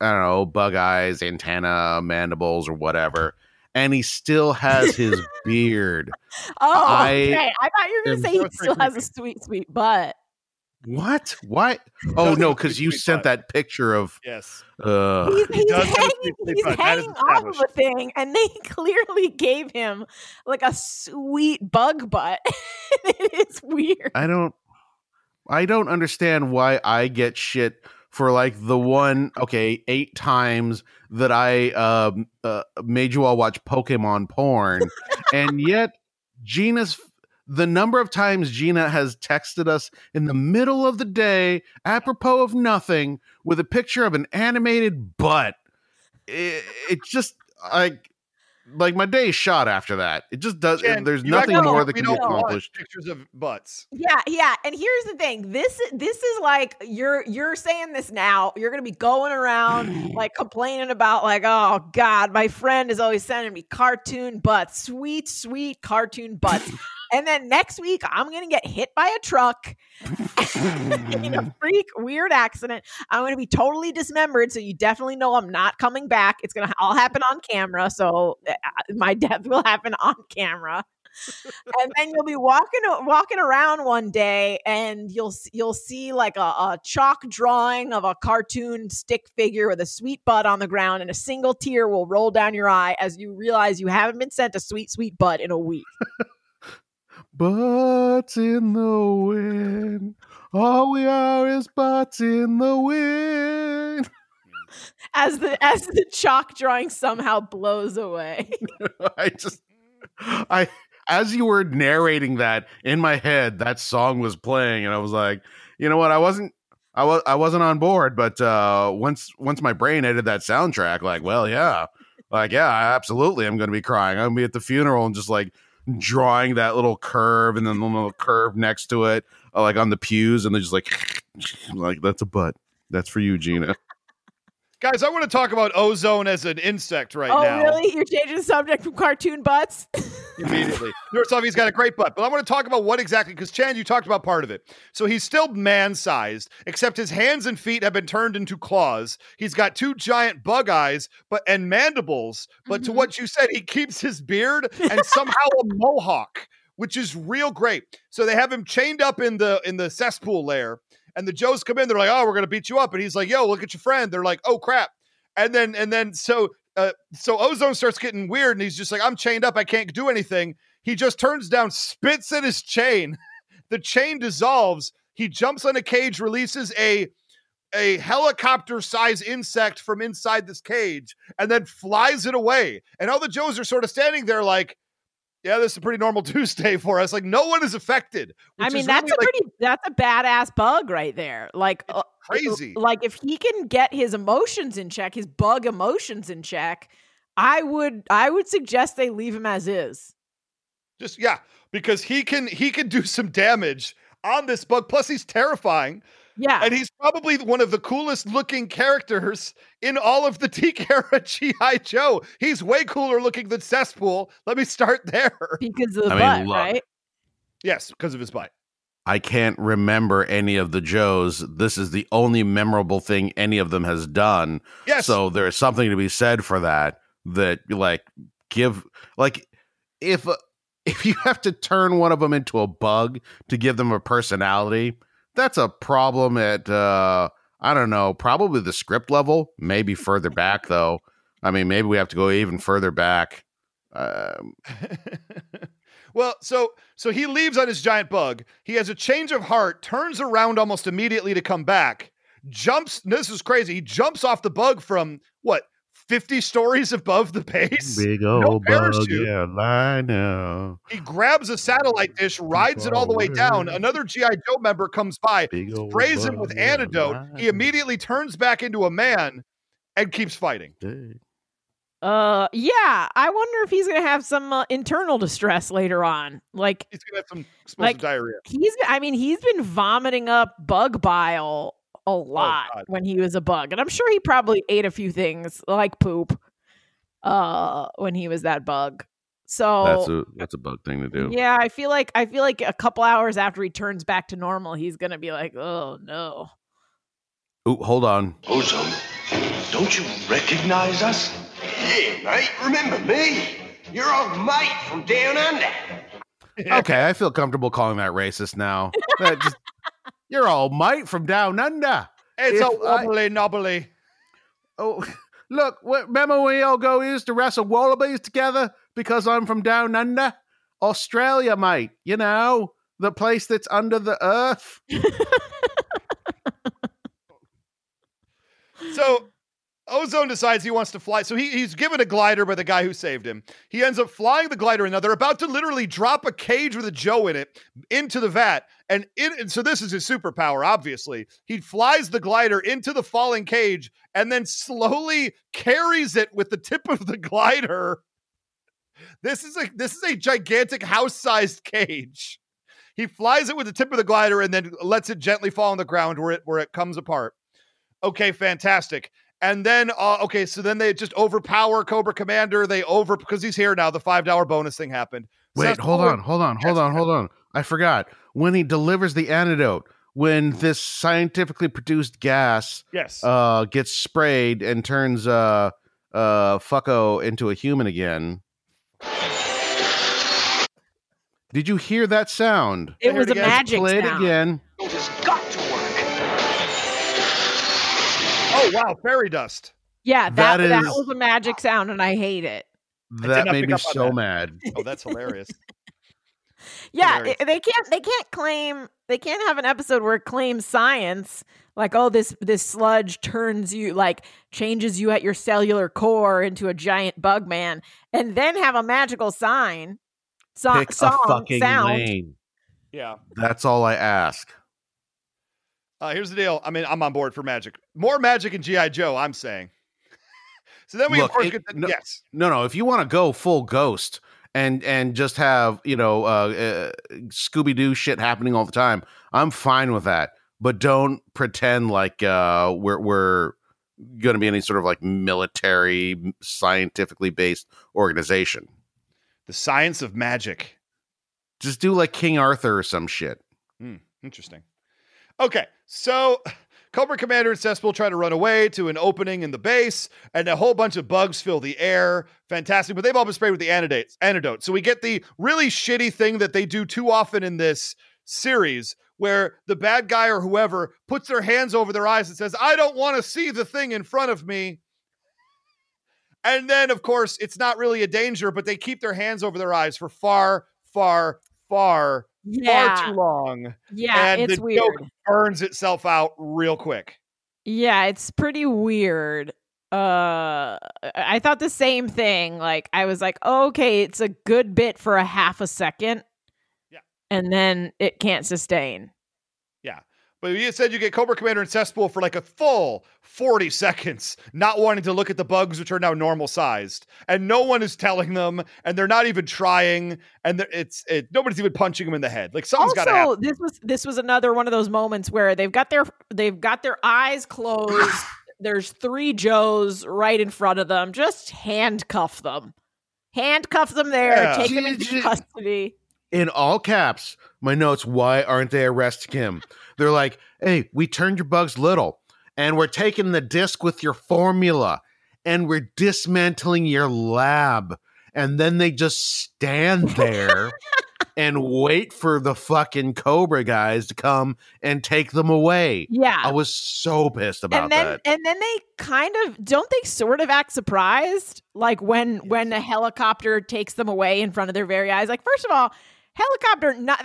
I don't know, bug eyes, antenna, mandibles or whatever. And he still has his beard. Okay. I thought you were going to say he still has a sweet butt. What? Why? Oh, no, because you sent that picture of... Yes. He's hanging off of a thing, and they clearly gave him, like, a sweet bug butt. It is weird. I don't understand why I get shit for, like, the 8 times that I made you all watch Pokemon porn, and yet Gina's... The number of times Gina has texted us in the middle of the day, apropos of nothing, with a picture of an animated butt. It's just like my day is shot after that. It just does. Jen, there's nothing more that can be accomplished. Pictures of butts. Yeah. And here's the thing. This is like, you're saying this now. You're going to be going around like complaining about like, oh God, my friend is always sending me cartoon butts, sweet cartoon butts. And then next week, I'm going to get hit by a truck in a freak weird accident. I'm going to be totally dismembered. So you definitely know I'm not coming back. It's going to all happen on camera. So my death will happen on camera. And then you'll be walking around one day, and you'll see like a chalk drawing of a cartoon stick figure with a sweet bud on the ground, and a single tear will roll down your eye as you realize you haven't been sent a sweet bud in a week. Butts in the wind. All we are is butts in the wind. As the chalk drawing somehow blows away. As you were narrating that in my head, that song was playing, and I was like, you know what? I wasn't on board, but once my brain edited that soundtrack, absolutely, I'm going to be crying. I'm going to be at the funeral and just like drawing that little curve, and then the little curve next to it, like on the pews, and they're just like that's a butt. That's for you, Gina. Guys, I want to talk about ozone as an insect now. Oh, really? You're changing the subject from cartoon butts? Immediately. First off, he's got a great butt, but I want to talk about what exactly, because Chan, you talked about part of it. So he's still man-sized, except his hands and feet have been turned into claws. He's got two giant bug eyes and mandibles, but to what you said, he keeps his beard and somehow a mohawk, which is real great. So they have him chained up in the cesspool lair. And the Joes come in, they're like, oh, we're going to beat you up. And he's like, yo, look at your friend. They're like, oh, crap. And then so Ozone starts getting weird, and he's just like, I'm chained up. I can't do anything. He just turns down, spits at his chain. The chain dissolves. He jumps on a cage, releases a helicopter-sized insect from inside this cage, and then flies it away. And all the Joes are sort of standing there like, yeah, this is a pretty normal Tuesday for us. Like, no one is affected. I mean, that's a badass bug right there. Like, it's crazy. Like, if he can get his emotions in check, his bug emotions in check, I would suggest they leave him as is. Just because he can do some damage on this bug. Plus, he's terrifying. Yeah, and he's probably one of the coolest looking characters in all of the Tekara G.I. Joe. He's way cooler looking than Cesspool. Let me start there. Because of the butt, right? Yes, because of his butt. I can't remember any of the Joes. This is the only memorable thing any of them has done. Yes. So there is something to be said for that. That if you have to turn one of them into a bug to give them a personality. That's a problem at, probably the script level, maybe further back, though. I mean, maybe we have to go even further back. Well, so he leaves on his giant bug. He has a change of heart, turns around almost immediately to come back, jumps. This is crazy. He jumps off the bug from, 50 stories above the base? Big old bug, yeah, I know. He grabs a satellite dish, rides it all the way down. Another G.I. Joe member comes by, sprays him with antidote. He immediately turns back into a man and keeps fighting. I wonder if he's going to have some internal distress later on. Like, he's going to have some explosive diarrhea. He's been vomiting up bug bile a lot when he was a bug, and I'm sure he probably ate a few things like poop when he was that bug. So that's a bug thing to do. Yeah, I feel like a couple hours after he turns back to normal, he's gonna be like, oh no. Ooh, hold on. Ozone, don't you recognize us? Yeah, mate, remember me? You're old mate from down under. Okay, I feel comfortable calling that racist now. You're all might from down under. It's a wobbly knobbly. Oh, look, remember when we all go used to wrestle wallabies together because I'm from down under? Australia, mate. You know, the place that's under the earth. So Ozone decides he wants to fly. So he's given a glider by the guy who saved him. He ends up flying the glider. And now they're about to literally drop a cage with a Joe in it into the vat. And so this is his superpower, obviously. He flies the glider into the falling cage and then slowly carries it with the tip of the glider. This is a gigantic house-sized cage. He flies it with the tip of the glider and then lets it gently fall on the ground where it comes apart. Okay, fantastic. And then, so then they just overpower Cobra Commander. Because he's here now. The $5 bonus thing happened. Wait, hold on. I forgot. When he delivers the antidote, when this scientifically produced gas gets sprayed and turns Fucko into a human again. Did you hear that sound? It was a magic sound. Play it again. It has got to work. Oh, wow. Fairy dust. Yeah, that was a magic sound, and I hate it. That made me so mad. Oh, that's hilarious. Yeah, hilarious. They can't have an episode where it claims science, like, oh, this sludge turns you, like, changes you at your cellular core into a giant bug man, and then have a magical sign. Pick a fucking lane. Yeah, that's all I ask. Here's the deal. I mean, I'm on board for magic. More magic in G.I. Joe, I'm saying. So then we yes. No. If you want to go full ghost and just have, Scooby-Doo shit happening all the time, I'm fine with that. But don't pretend like we're going to be any sort of like military, scientifically based organization. The science of magic. Just do like King Arthur or some shit. Interesting. Okay, so Cobra Commander and Cesspool try to run away to an opening in the base, and a whole bunch of bugs fill the air. Fantastic, but they've all been sprayed with the antidote. So we get the really shitty thing that they do too often in this series, where the bad guy or whoever puts their hands over their eyes and says, I don't want to see the thing in front of me. And then, of course, it's not really a danger, but they keep their hands over their eyes for far too long. Yeah, and it's weird. Joke burns itself out real quick. Yeah, it's pretty weird. I thought the same thing. Like, I was like, oh, okay, it's a good bit for a half a second. Yeah. And then it can't sustain. Yeah. But you said you get Cobra Commander and Cesspool for like a full 40 seconds, not wanting to look at the bugs, which are now normal sized, and no one is telling them, and they're not even trying, and nobody's even punching them in the head. Like, something's got to happen. Also, this was another one of those moments where they've got their eyes closed. There's three Joes right in front of them. Just handcuff them there. Yeah. Take them into custody. In all caps, my notes, why aren't they arresting him? They're like, hey, we turned your bugs little, and we're taking the disc with your formula, and we're dismantling your lab. And then they just stand there and wait for the fucking Cobra guys to come and take them away. Yeah. I was so pissed about that. And then they don't they sort of act surprised? Like when a helicopter takes them away in front of their very eyes. Like, first of all, that's not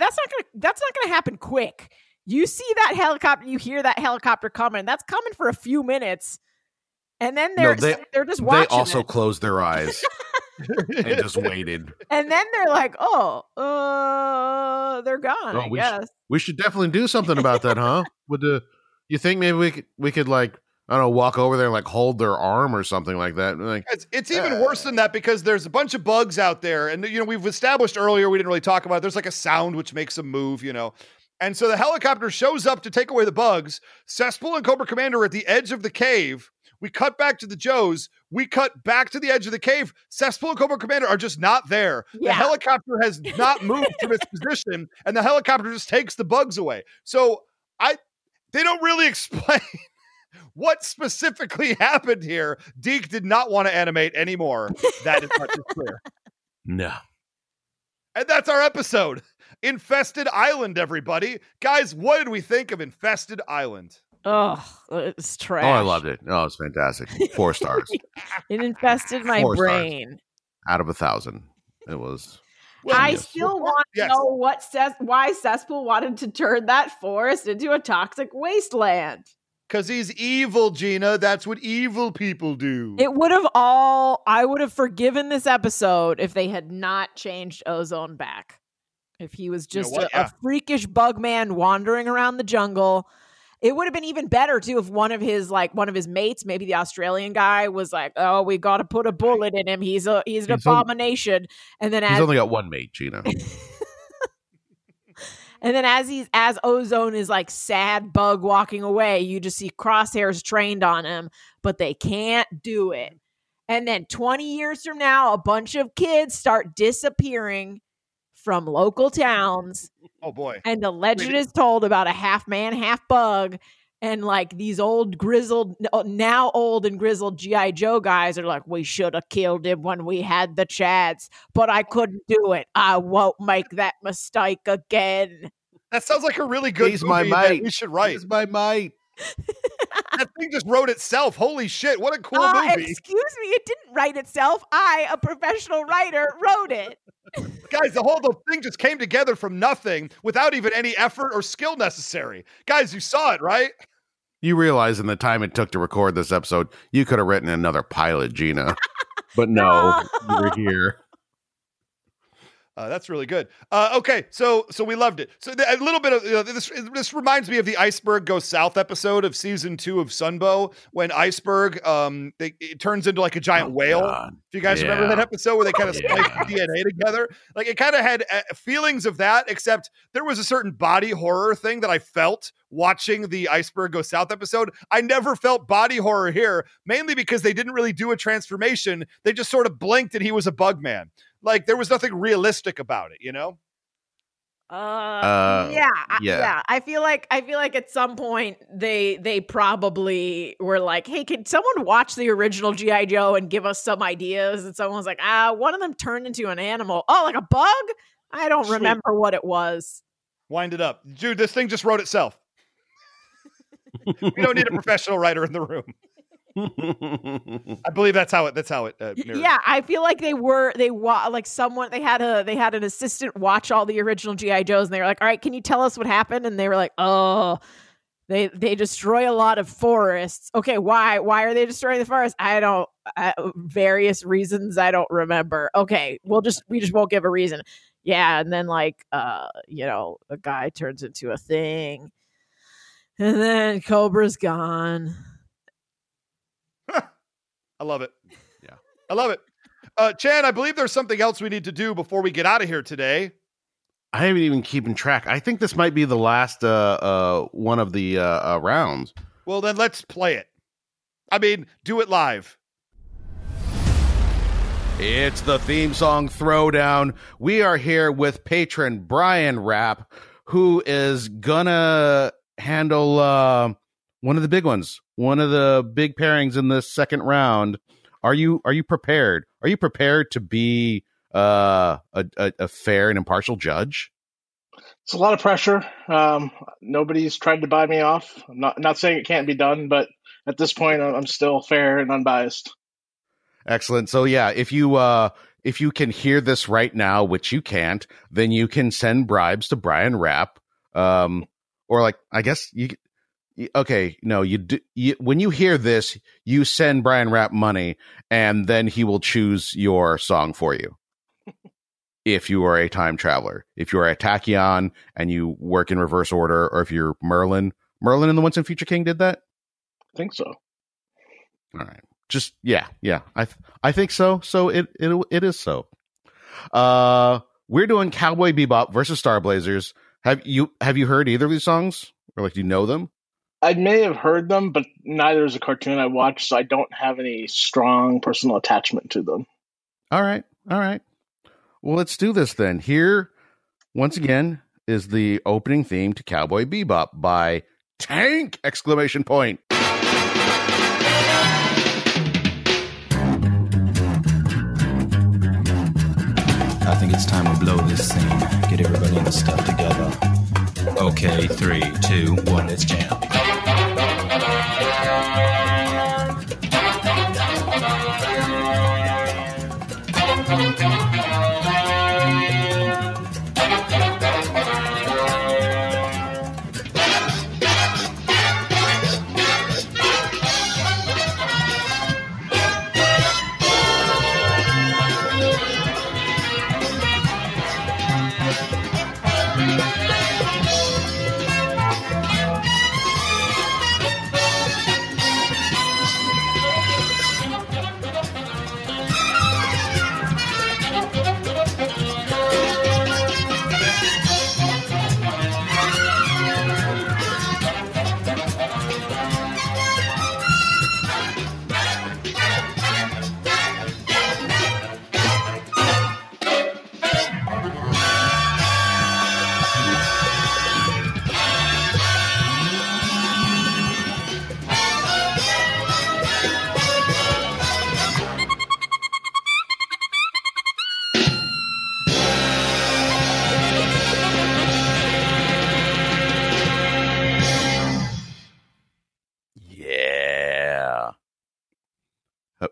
gonna happen quick. You see that helicopter, you hear that helicopter coming. That's coming for a few minutes, and then they're just watching. They also closed their eyes and just waited. And then they're like, "Oh, they're gone." Oh, we should definitely do something about that, huh? You think maybe we could like, I don't know, walk over there and like hold their arm or something like that. Like, it's even worse than that, because there's a bunch of bugs out there. And, we've established earlier, we didn't really talk about it, there's like a sound which makes them move, And so the helicopter shows up to take away the bugs. Cesspool and Cobra Commander are at the edge of the cave. We cut back to the Joes. We cut back to the edge of the cave. Cesspool and Cobra Commander are just not there. Yeah. The helicopter has not moved from its position, and the helicopter just takes the bugs away. So they don't really explain what specifically happened here. Deke did not want to animate anymore. That is much clear. No. And that's our episode. Infested Island, everybody. Guys, what did we think of Infested Island? Oh, it's trash. Oh, I loved it. Oh, it's fantastic. 4 stars. It infested my 4 brain. Stars. Out of 1,000. It was... Well, I still want to know what why Cesspool wanted to turn that forest into a toxic wasteland. Because he's evil, Gina. That's what evil people do. I would have forgiven this episode if they had not changed Ozone back. If he was just a freakish bug man wandering around the jungle. It would have been even better, too, if one of his mates, maybe the Australian guy, was like, oh, we got to put a bullet in him. He's an abomination. He's only got one mate, Gina. And then as Ozone is like sad bug walking away, you just see crosshairs trained on him, but they can't do it. And then 20 years from now, a bunch of kids start disappearing from local towns. Oh boy. And the legend is told about a half man, half bug And like these old grizzled, now old and grizzled G.I. Joe guys are like, we should have killed him when we had the chance, but I couldn't do it. I won't make that mistake again. That sounds like a really good He's movie my mate. We should write. He's my mate. That thing just wrote itself. Holy shit. What a cool movie. Excuse me. It didn't write itself. I, a professional writer, wrote it. Guys, the thing just came together from nothing without even any effort or skill necessary. Guys, you saw it, right? You realize in the time it took to record this episode, you could have written another pilot, Gina. But no, you're here. That's really good. Okay, so we loved it. So a little bit of this reminds me of the Iceberg Goes South episode of season 2 of Sunbow when Iceberg it turns into like a giant whale. God. Do you guys remember that episode where they kind of spiked the DNA together? Like it kind of had feelings of that, except there was a certain body horror thing that I felt watching the Iceberg Go South episode. I never felt body horror here, mainly because they didn't really do a transformation. They just sort of blinked and he was a bug man. Like there was nothing realistic about it, you know? Yeah. I feel like at some point they probably were like, hey, can someone watch the original G.I. Joe and give us some ideas? And someone was like, one of them turned into an animal. Oh, like a bug? I don't remember what it was. Wind it up. Dude, this thing just wrote itself. We don't need a professional writer in the room. I believe that's how it I feel like they had an assistant watch all the original G.I. Joes and they were like, all right, can you tell us what happened? And they were like, they destroy a lot of forests. Okay, why are they destroying the forest? Various reasons I don't remember. Okay, we just won't give a reason. Yeah, and then like the guy turns into a thing and then Cobra's gone. I love it. Yeah. I love it. Chan, I believe there's something else we need to do before we get out of here today. I haven't even keeping track. I think this might be the last one of the rounds. Well, then let's play it. I mean, do it live. It's the theme song throwdown. We are here with patron Brian Rapp, who is gonna handle one of the big ones. One of the big pairings in the second round. Are you prepared? Are you prepared to be a fair and impartial judge? It's a lot of pressure. Nobody's tried to buy me off. I'm not saying it can't be done, but at this point, I'm still fair and unbiased. Excellent. So yeah, if you can hear this right now, which you can't, then you can send bribes to Brian Rapp, or like I guess you. Okay, no, you do. When you hear this, you send Brian Rapp money, and then he will choose your song for you. If you are a time traveler, if you are a tachyon and you work in reverse order, or if you're Merlin in the Once and Future King did that? I think so. All right, just yeah. I think so. So it is so. We're doing Cowboy Bebop versus Starblazers. Have you heard either of these songs, or like do you know them? I may have heard them, but neither is a cartoon I watched, so I don't have any strong personal attachment to them. All right. Well, let's do this then. Here, once again, is the opening theme to Cowboy Bebop by Tank! ! I think it's time to blow this scene. Get everybody in the stuff together. Okay, 3, 2, 1, let's jam.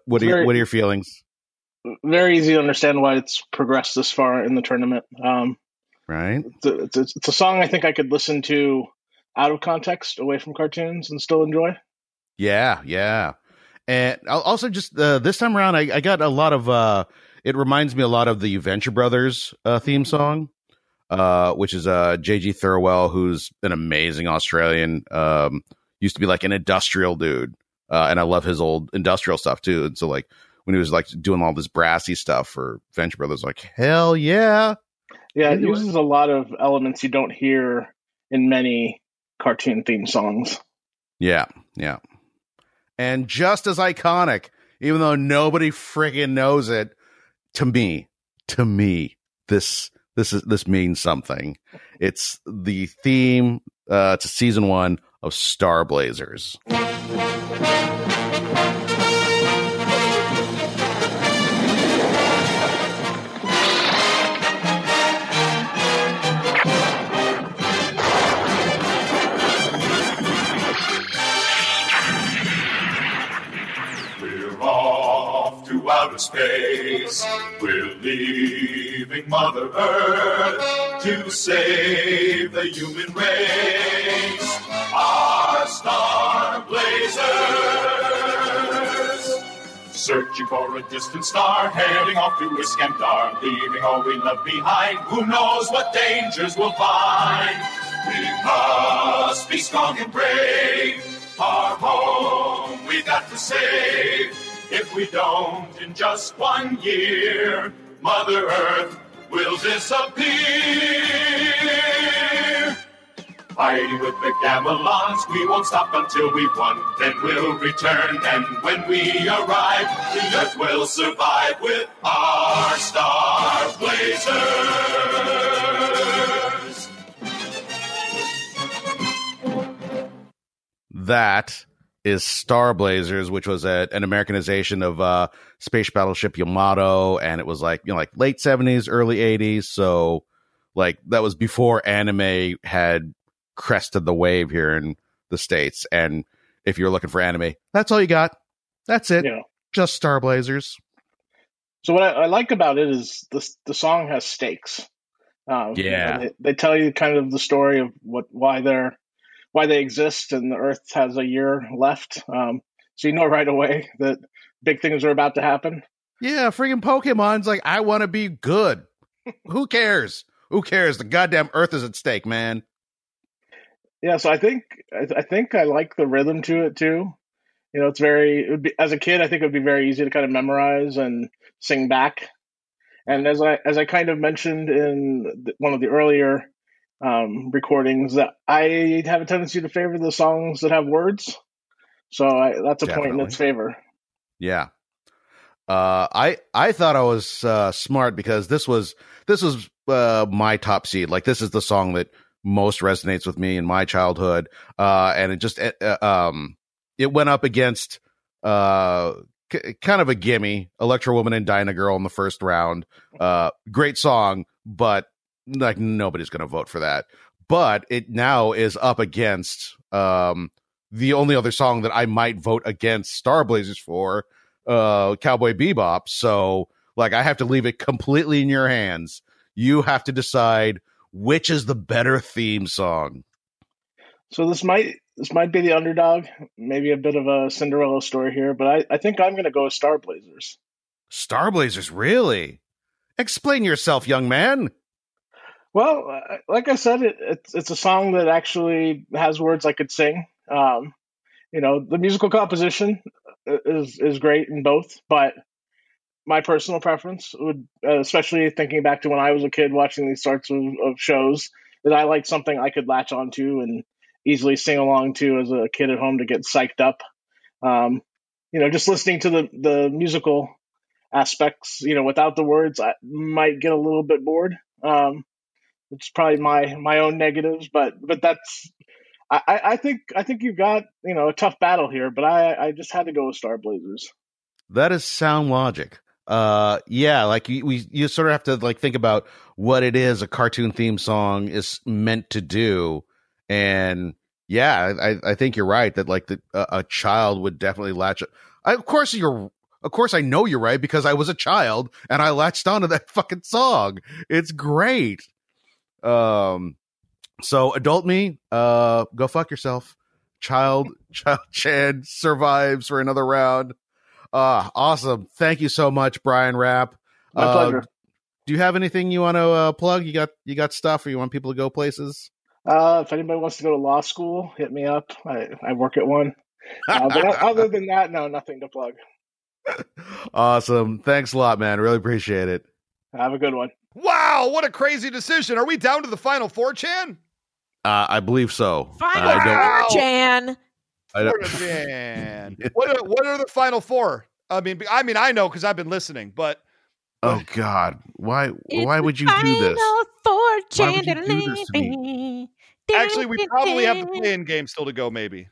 What are your feelings? Very easy to understand why it's progressed this far in the tournament. Right. It's a song I think I could listen to out of context, away from cartoons, and still enjoy. Yeah, yeah. And also just this time around, I got a lot of, it reminds me a lot of the Venture Brothers theme song, which is J.G. Thirlwell, who's an amazing Australian, used to be like an industrial dude. And I love his old industrial stuff, too. And so like when he was like doing all this brassy stuff for Venture Brothers, like, hell yeah. Yeah, it uses a lot of elements you don't hear in many cartoon theme songs. Yeah, yeah. And just as iconic, even though nobody friggin' knows it, to me, this means something. It's the theme to season 1 of Star Blazers. Space, we're leaving Mother Earth to save the human race. Our Star Blazers, searching for a distant star, heading off to Iskandar, leaving all we love behind. Who knows what dangers we'll find? We must be strong and brave. Our home we got to save. If we don't, in just 1 year, Mother Earth will disappear. Fighting with the Gamelons, we won't stop until we've won. Then we'll return, and when we arrive, the Earth will survive with our Star Blazers. That is Star Blazers, which was an Americanization of Space Battleship Yamato, and it was like, you know, like late 70s, early 80s. So like that was before anime had crested the wave here in the States. And if you're looking for anime, that's all you got. That's it. Yeah. Just Star Blazers. So what I like about it is the song has stakes. Yeah, they tell you kind of the story of why they exist, and the Earth has a year left. So you know right away that big things are about to happen. Yeah, freaking Pokemon's like, I want to be good. Who cares? Who cares? The goddamn Earth is at stake, man. Yeah, so I think I like the rhythm to it too. You know, as a kid, I think it would be very easy to kind of memorize and sing back. And as I kind of mentioned in one of the earlier recordings, that I have a tendency to favor the songs that have words, so that's a Definitely. Point in its favor. Yeah, I thought I was smart because this was my top seed. Like, this is the song that most resonates with me in my childhood, and it just it went up against kind of a gimme, Electro Woman and Dyna Girl in the first round. Great song, but like nobody's going to vote for that, but it now is up against the only other song that I might vote against Star Blazers for, Cowboy Bebop. So like, I have to leave it completely in your hands. You have to decide which is the better theme song. So this might be the underdog, maybe a bit of a Cinderella story here, but I think I'm going to go with Star Blazers. Star Blazers, really? Explain yourself, young man. Well, like I said, it's a song that actually has words I could sing. You know, the musical composition is great in both, but my personal preference would, especially thinking back to when I was a kid watching these sorts of shows, that I like something I could latch onto and easily sing along to as a kid at home to get psyched up. You know, just listening to the musical aspects, you know, without the words, I might get a little bit bored. Which is probably my own negatives, but that's I think you've got, you know, a tough battle here, but I just had to go with Star Blazers. That is sound logic. Yeah, like you sort of have to like think about what it is a cartoon theme song is meant to do, and yeah, I think you're right that like a child would definitely latch. Of course, you're Of course I know you're right, because I was a child and I latched onto that fucking song. It's great. So adult me, go fuck yourself. Child Chan survives for another round. Awesome. Thank you so much, Brian Rapp. My pleasure. Do you have anything you want to plug? You got stuff, or you want people to go places? If anybody wants to go to law school, hit me up. I work at one. But other than that, no, nothing to plug. Awesome. Thanks a lot, man. Really appreciate it. Have a good one. Wow, what a crazy decision. Are we down to the final four, Chan? I believe so. Final four, Chan. What are the final four? I mean, I know because I've been listening, but oh God, why would you do this? Final four, Chan. Why would you do this to me? Actually, we probably have the play-in game still to go, maybe.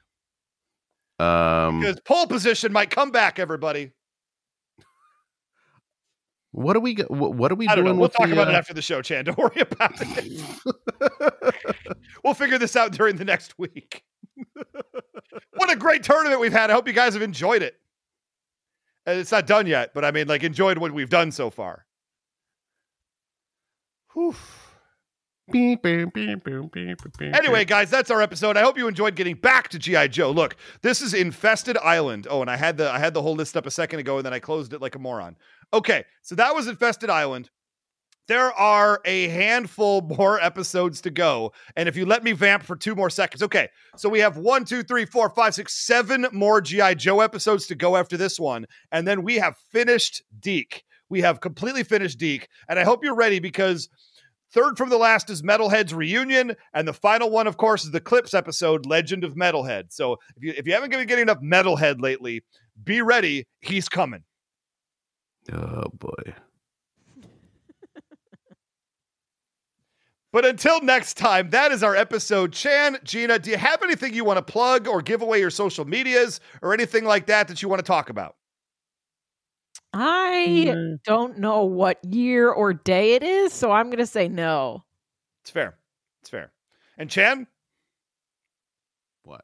Because pole position might come back, everybody. What are we doing? I don't know. We'll talk about it after the show, Chan. Don't worry about it. We'll figure this out during the next week. What a great tournament we've had. I hope you guys have enjoyed it. And it's not done yet, but I mean, like, enjoyed what we've done so far. Whew. Beep, beep, beep, beep, beep, beep. Anyway, guys, that's our episode. I hope you enjoyed getting back to G.I. Joe. Look, this is Infested Island. Oh, and I had the whole list up a second ago, and then I closed it like a moron. Okay, so that was Infested Island. There are a handful more episodes to go. And if you let me vamp for 2 more seconds. Okay, so we have 1, 2, 3, 4, 5, 6, 7 more G.I. Joe episodes to go after this one. And then we have finished Deke. We have completely finished Deke. And I hope you're ready, because... third from the last is Metalhead's Reunion, and the final one, of course, is the Clips episode, Legend of Metalhead. So if you haven't been getting enough Metalhead lately, be ready. He's coming. Oh, boy. But until next time, that is our episode. Chan, Gina, do you have anything you want to plug or give away, your social medias or anything like that you want to talk about? I don't know what year or day it is, so I'm going to say no. It's fair. It's fair. And Chan? What?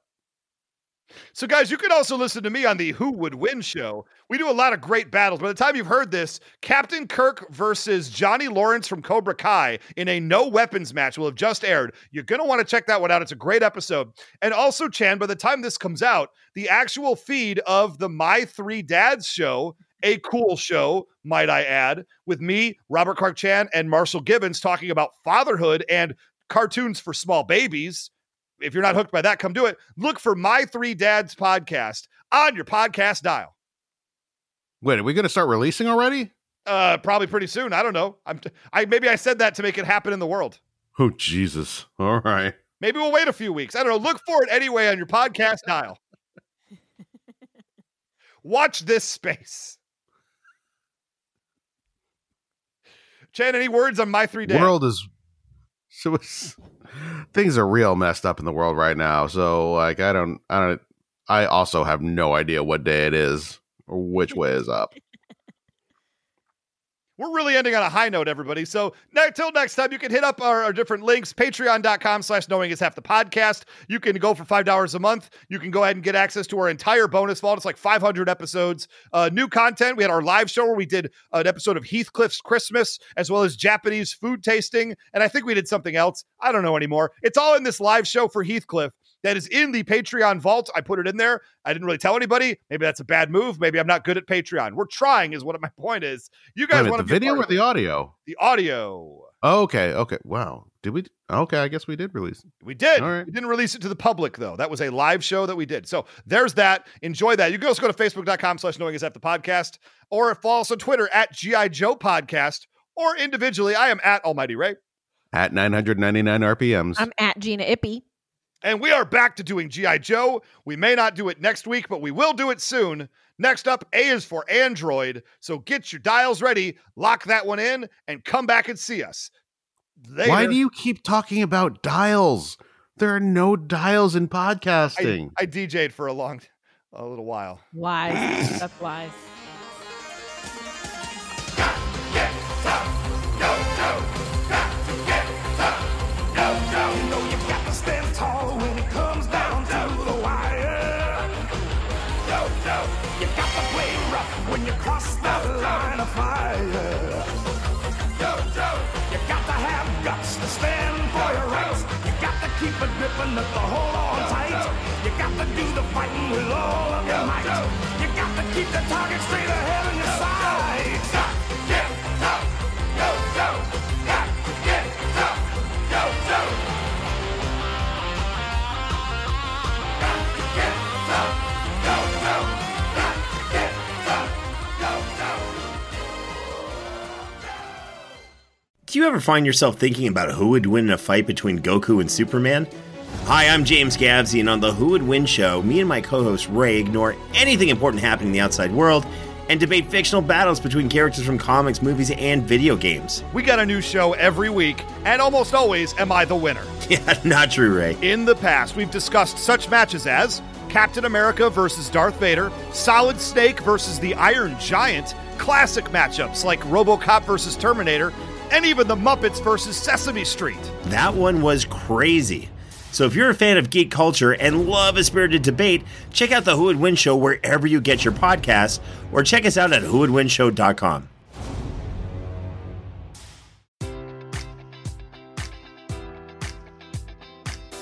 So, guys, you can also listen to me on the Who Would Win Show. We do a lot of great battles. By the time you've heard this, Captain Kirk versus Johnny Lawrence from Cobra Kai in a no-weapons match will have just aired. You're going to want to check that one out. It's a great episode. And also, Chan, by the time this comes out, the actual feed of the My Three Dads show, a cool show, might I add, with me, Robert Clark Chan, and Marshall Gibbons talking about fatherhood and cartoons for small babies. If you're not hooked by that, come do it. Look for My Three Dads podcast on your podcast dial. Wait, are we going to start releasing already? Probably pretty soon. I don't know. Maybe I said that to make it happen in the world. Oh, Jesus. All right. Maybe we'll wait a few weeks. I don't know. Look for it anyway on your podcast dial. Watch this space. Chan, any words on My Three Dads? World is so things are real messed up in the world right now. So like, I also have no idea what day it is or which way is up. We're really ending on a high note, everybody. So till next time, you can hit up our different links, patreon.com/knowingishalfthepodcast. You can go for $5 a month. You can go ahead and get access to our entire bonus vault. It's like 500 episodes. New content. We had our live show where we did an episode of Heathcliff's Christmas, as well as Japanese food tasting. And I think we did something else. I don't know anymore. It's all in this live show for Heathcliff. That is in the Patreon vault. I put it in there. I didn't really tell anybody. Maybe that's a bad move. Maybe I'm not good at Patreon. We're trying, is what my point is. You guys want the video or the audio? The audio. Oh, okay. Okay. Wow. Did we? Okay. I guess we did release it. We did. All right. We didn't release it to the public, though. That was a live show that we did. So there's that. Enjoy that. You can also go to facebook.com/knowingishalfthepodcast, or follow us on Twitter @GI Joe Podcast, or individually. I am @AlmightyRay. @999 RPMs. I'm @GinaIppy. And we are back to doing G.I. Joe. We may not do it next week, but we will do it soon. Next up, A is for Android. So get your dials ready, lock that one in, and come back and see us later. Why do you keep talking about dials? There are no dials in podcasting. I DJ'd for a little while. Wise. That's wise. Stand tall when it comes down to the wire. Yo. no. You got to play rough when you cross that line of fire. You got to have guts to stand for your rights. You got to keep a grip and let the hold on tight. You got to do the fighting with all of your might. You got to keep the target straight ahead on your side. Stop, get up, go, go. Stop, get up, go, go. Stop, get up, go, go. Stop, get up, go, go. Do you ever find yourself thinking about who would win in a fight between Goku and Superman? Hi, I'm James Gavsey, and on the Who Would Win Show, me and my co-host Ray ignore anything important happening in the outside world and debate fictional battles between characters from comics, movies, and video games. We got a new show every week, and almost always am I the winner. Yeah, not true, Ray. In the past, we've discussed such matches as Captain America versus Darth Vader, Solid Snake versus the Iron Giant, classic matchups like RoboCop versus Terminator, and even the Muppets versus Sesame Street. That one was crazy. So if you're a fan of geek culture and love a spirited debate, check out the Who Would Win Show wherever you get your podcasts, or check us out at whowouldwinshow.com.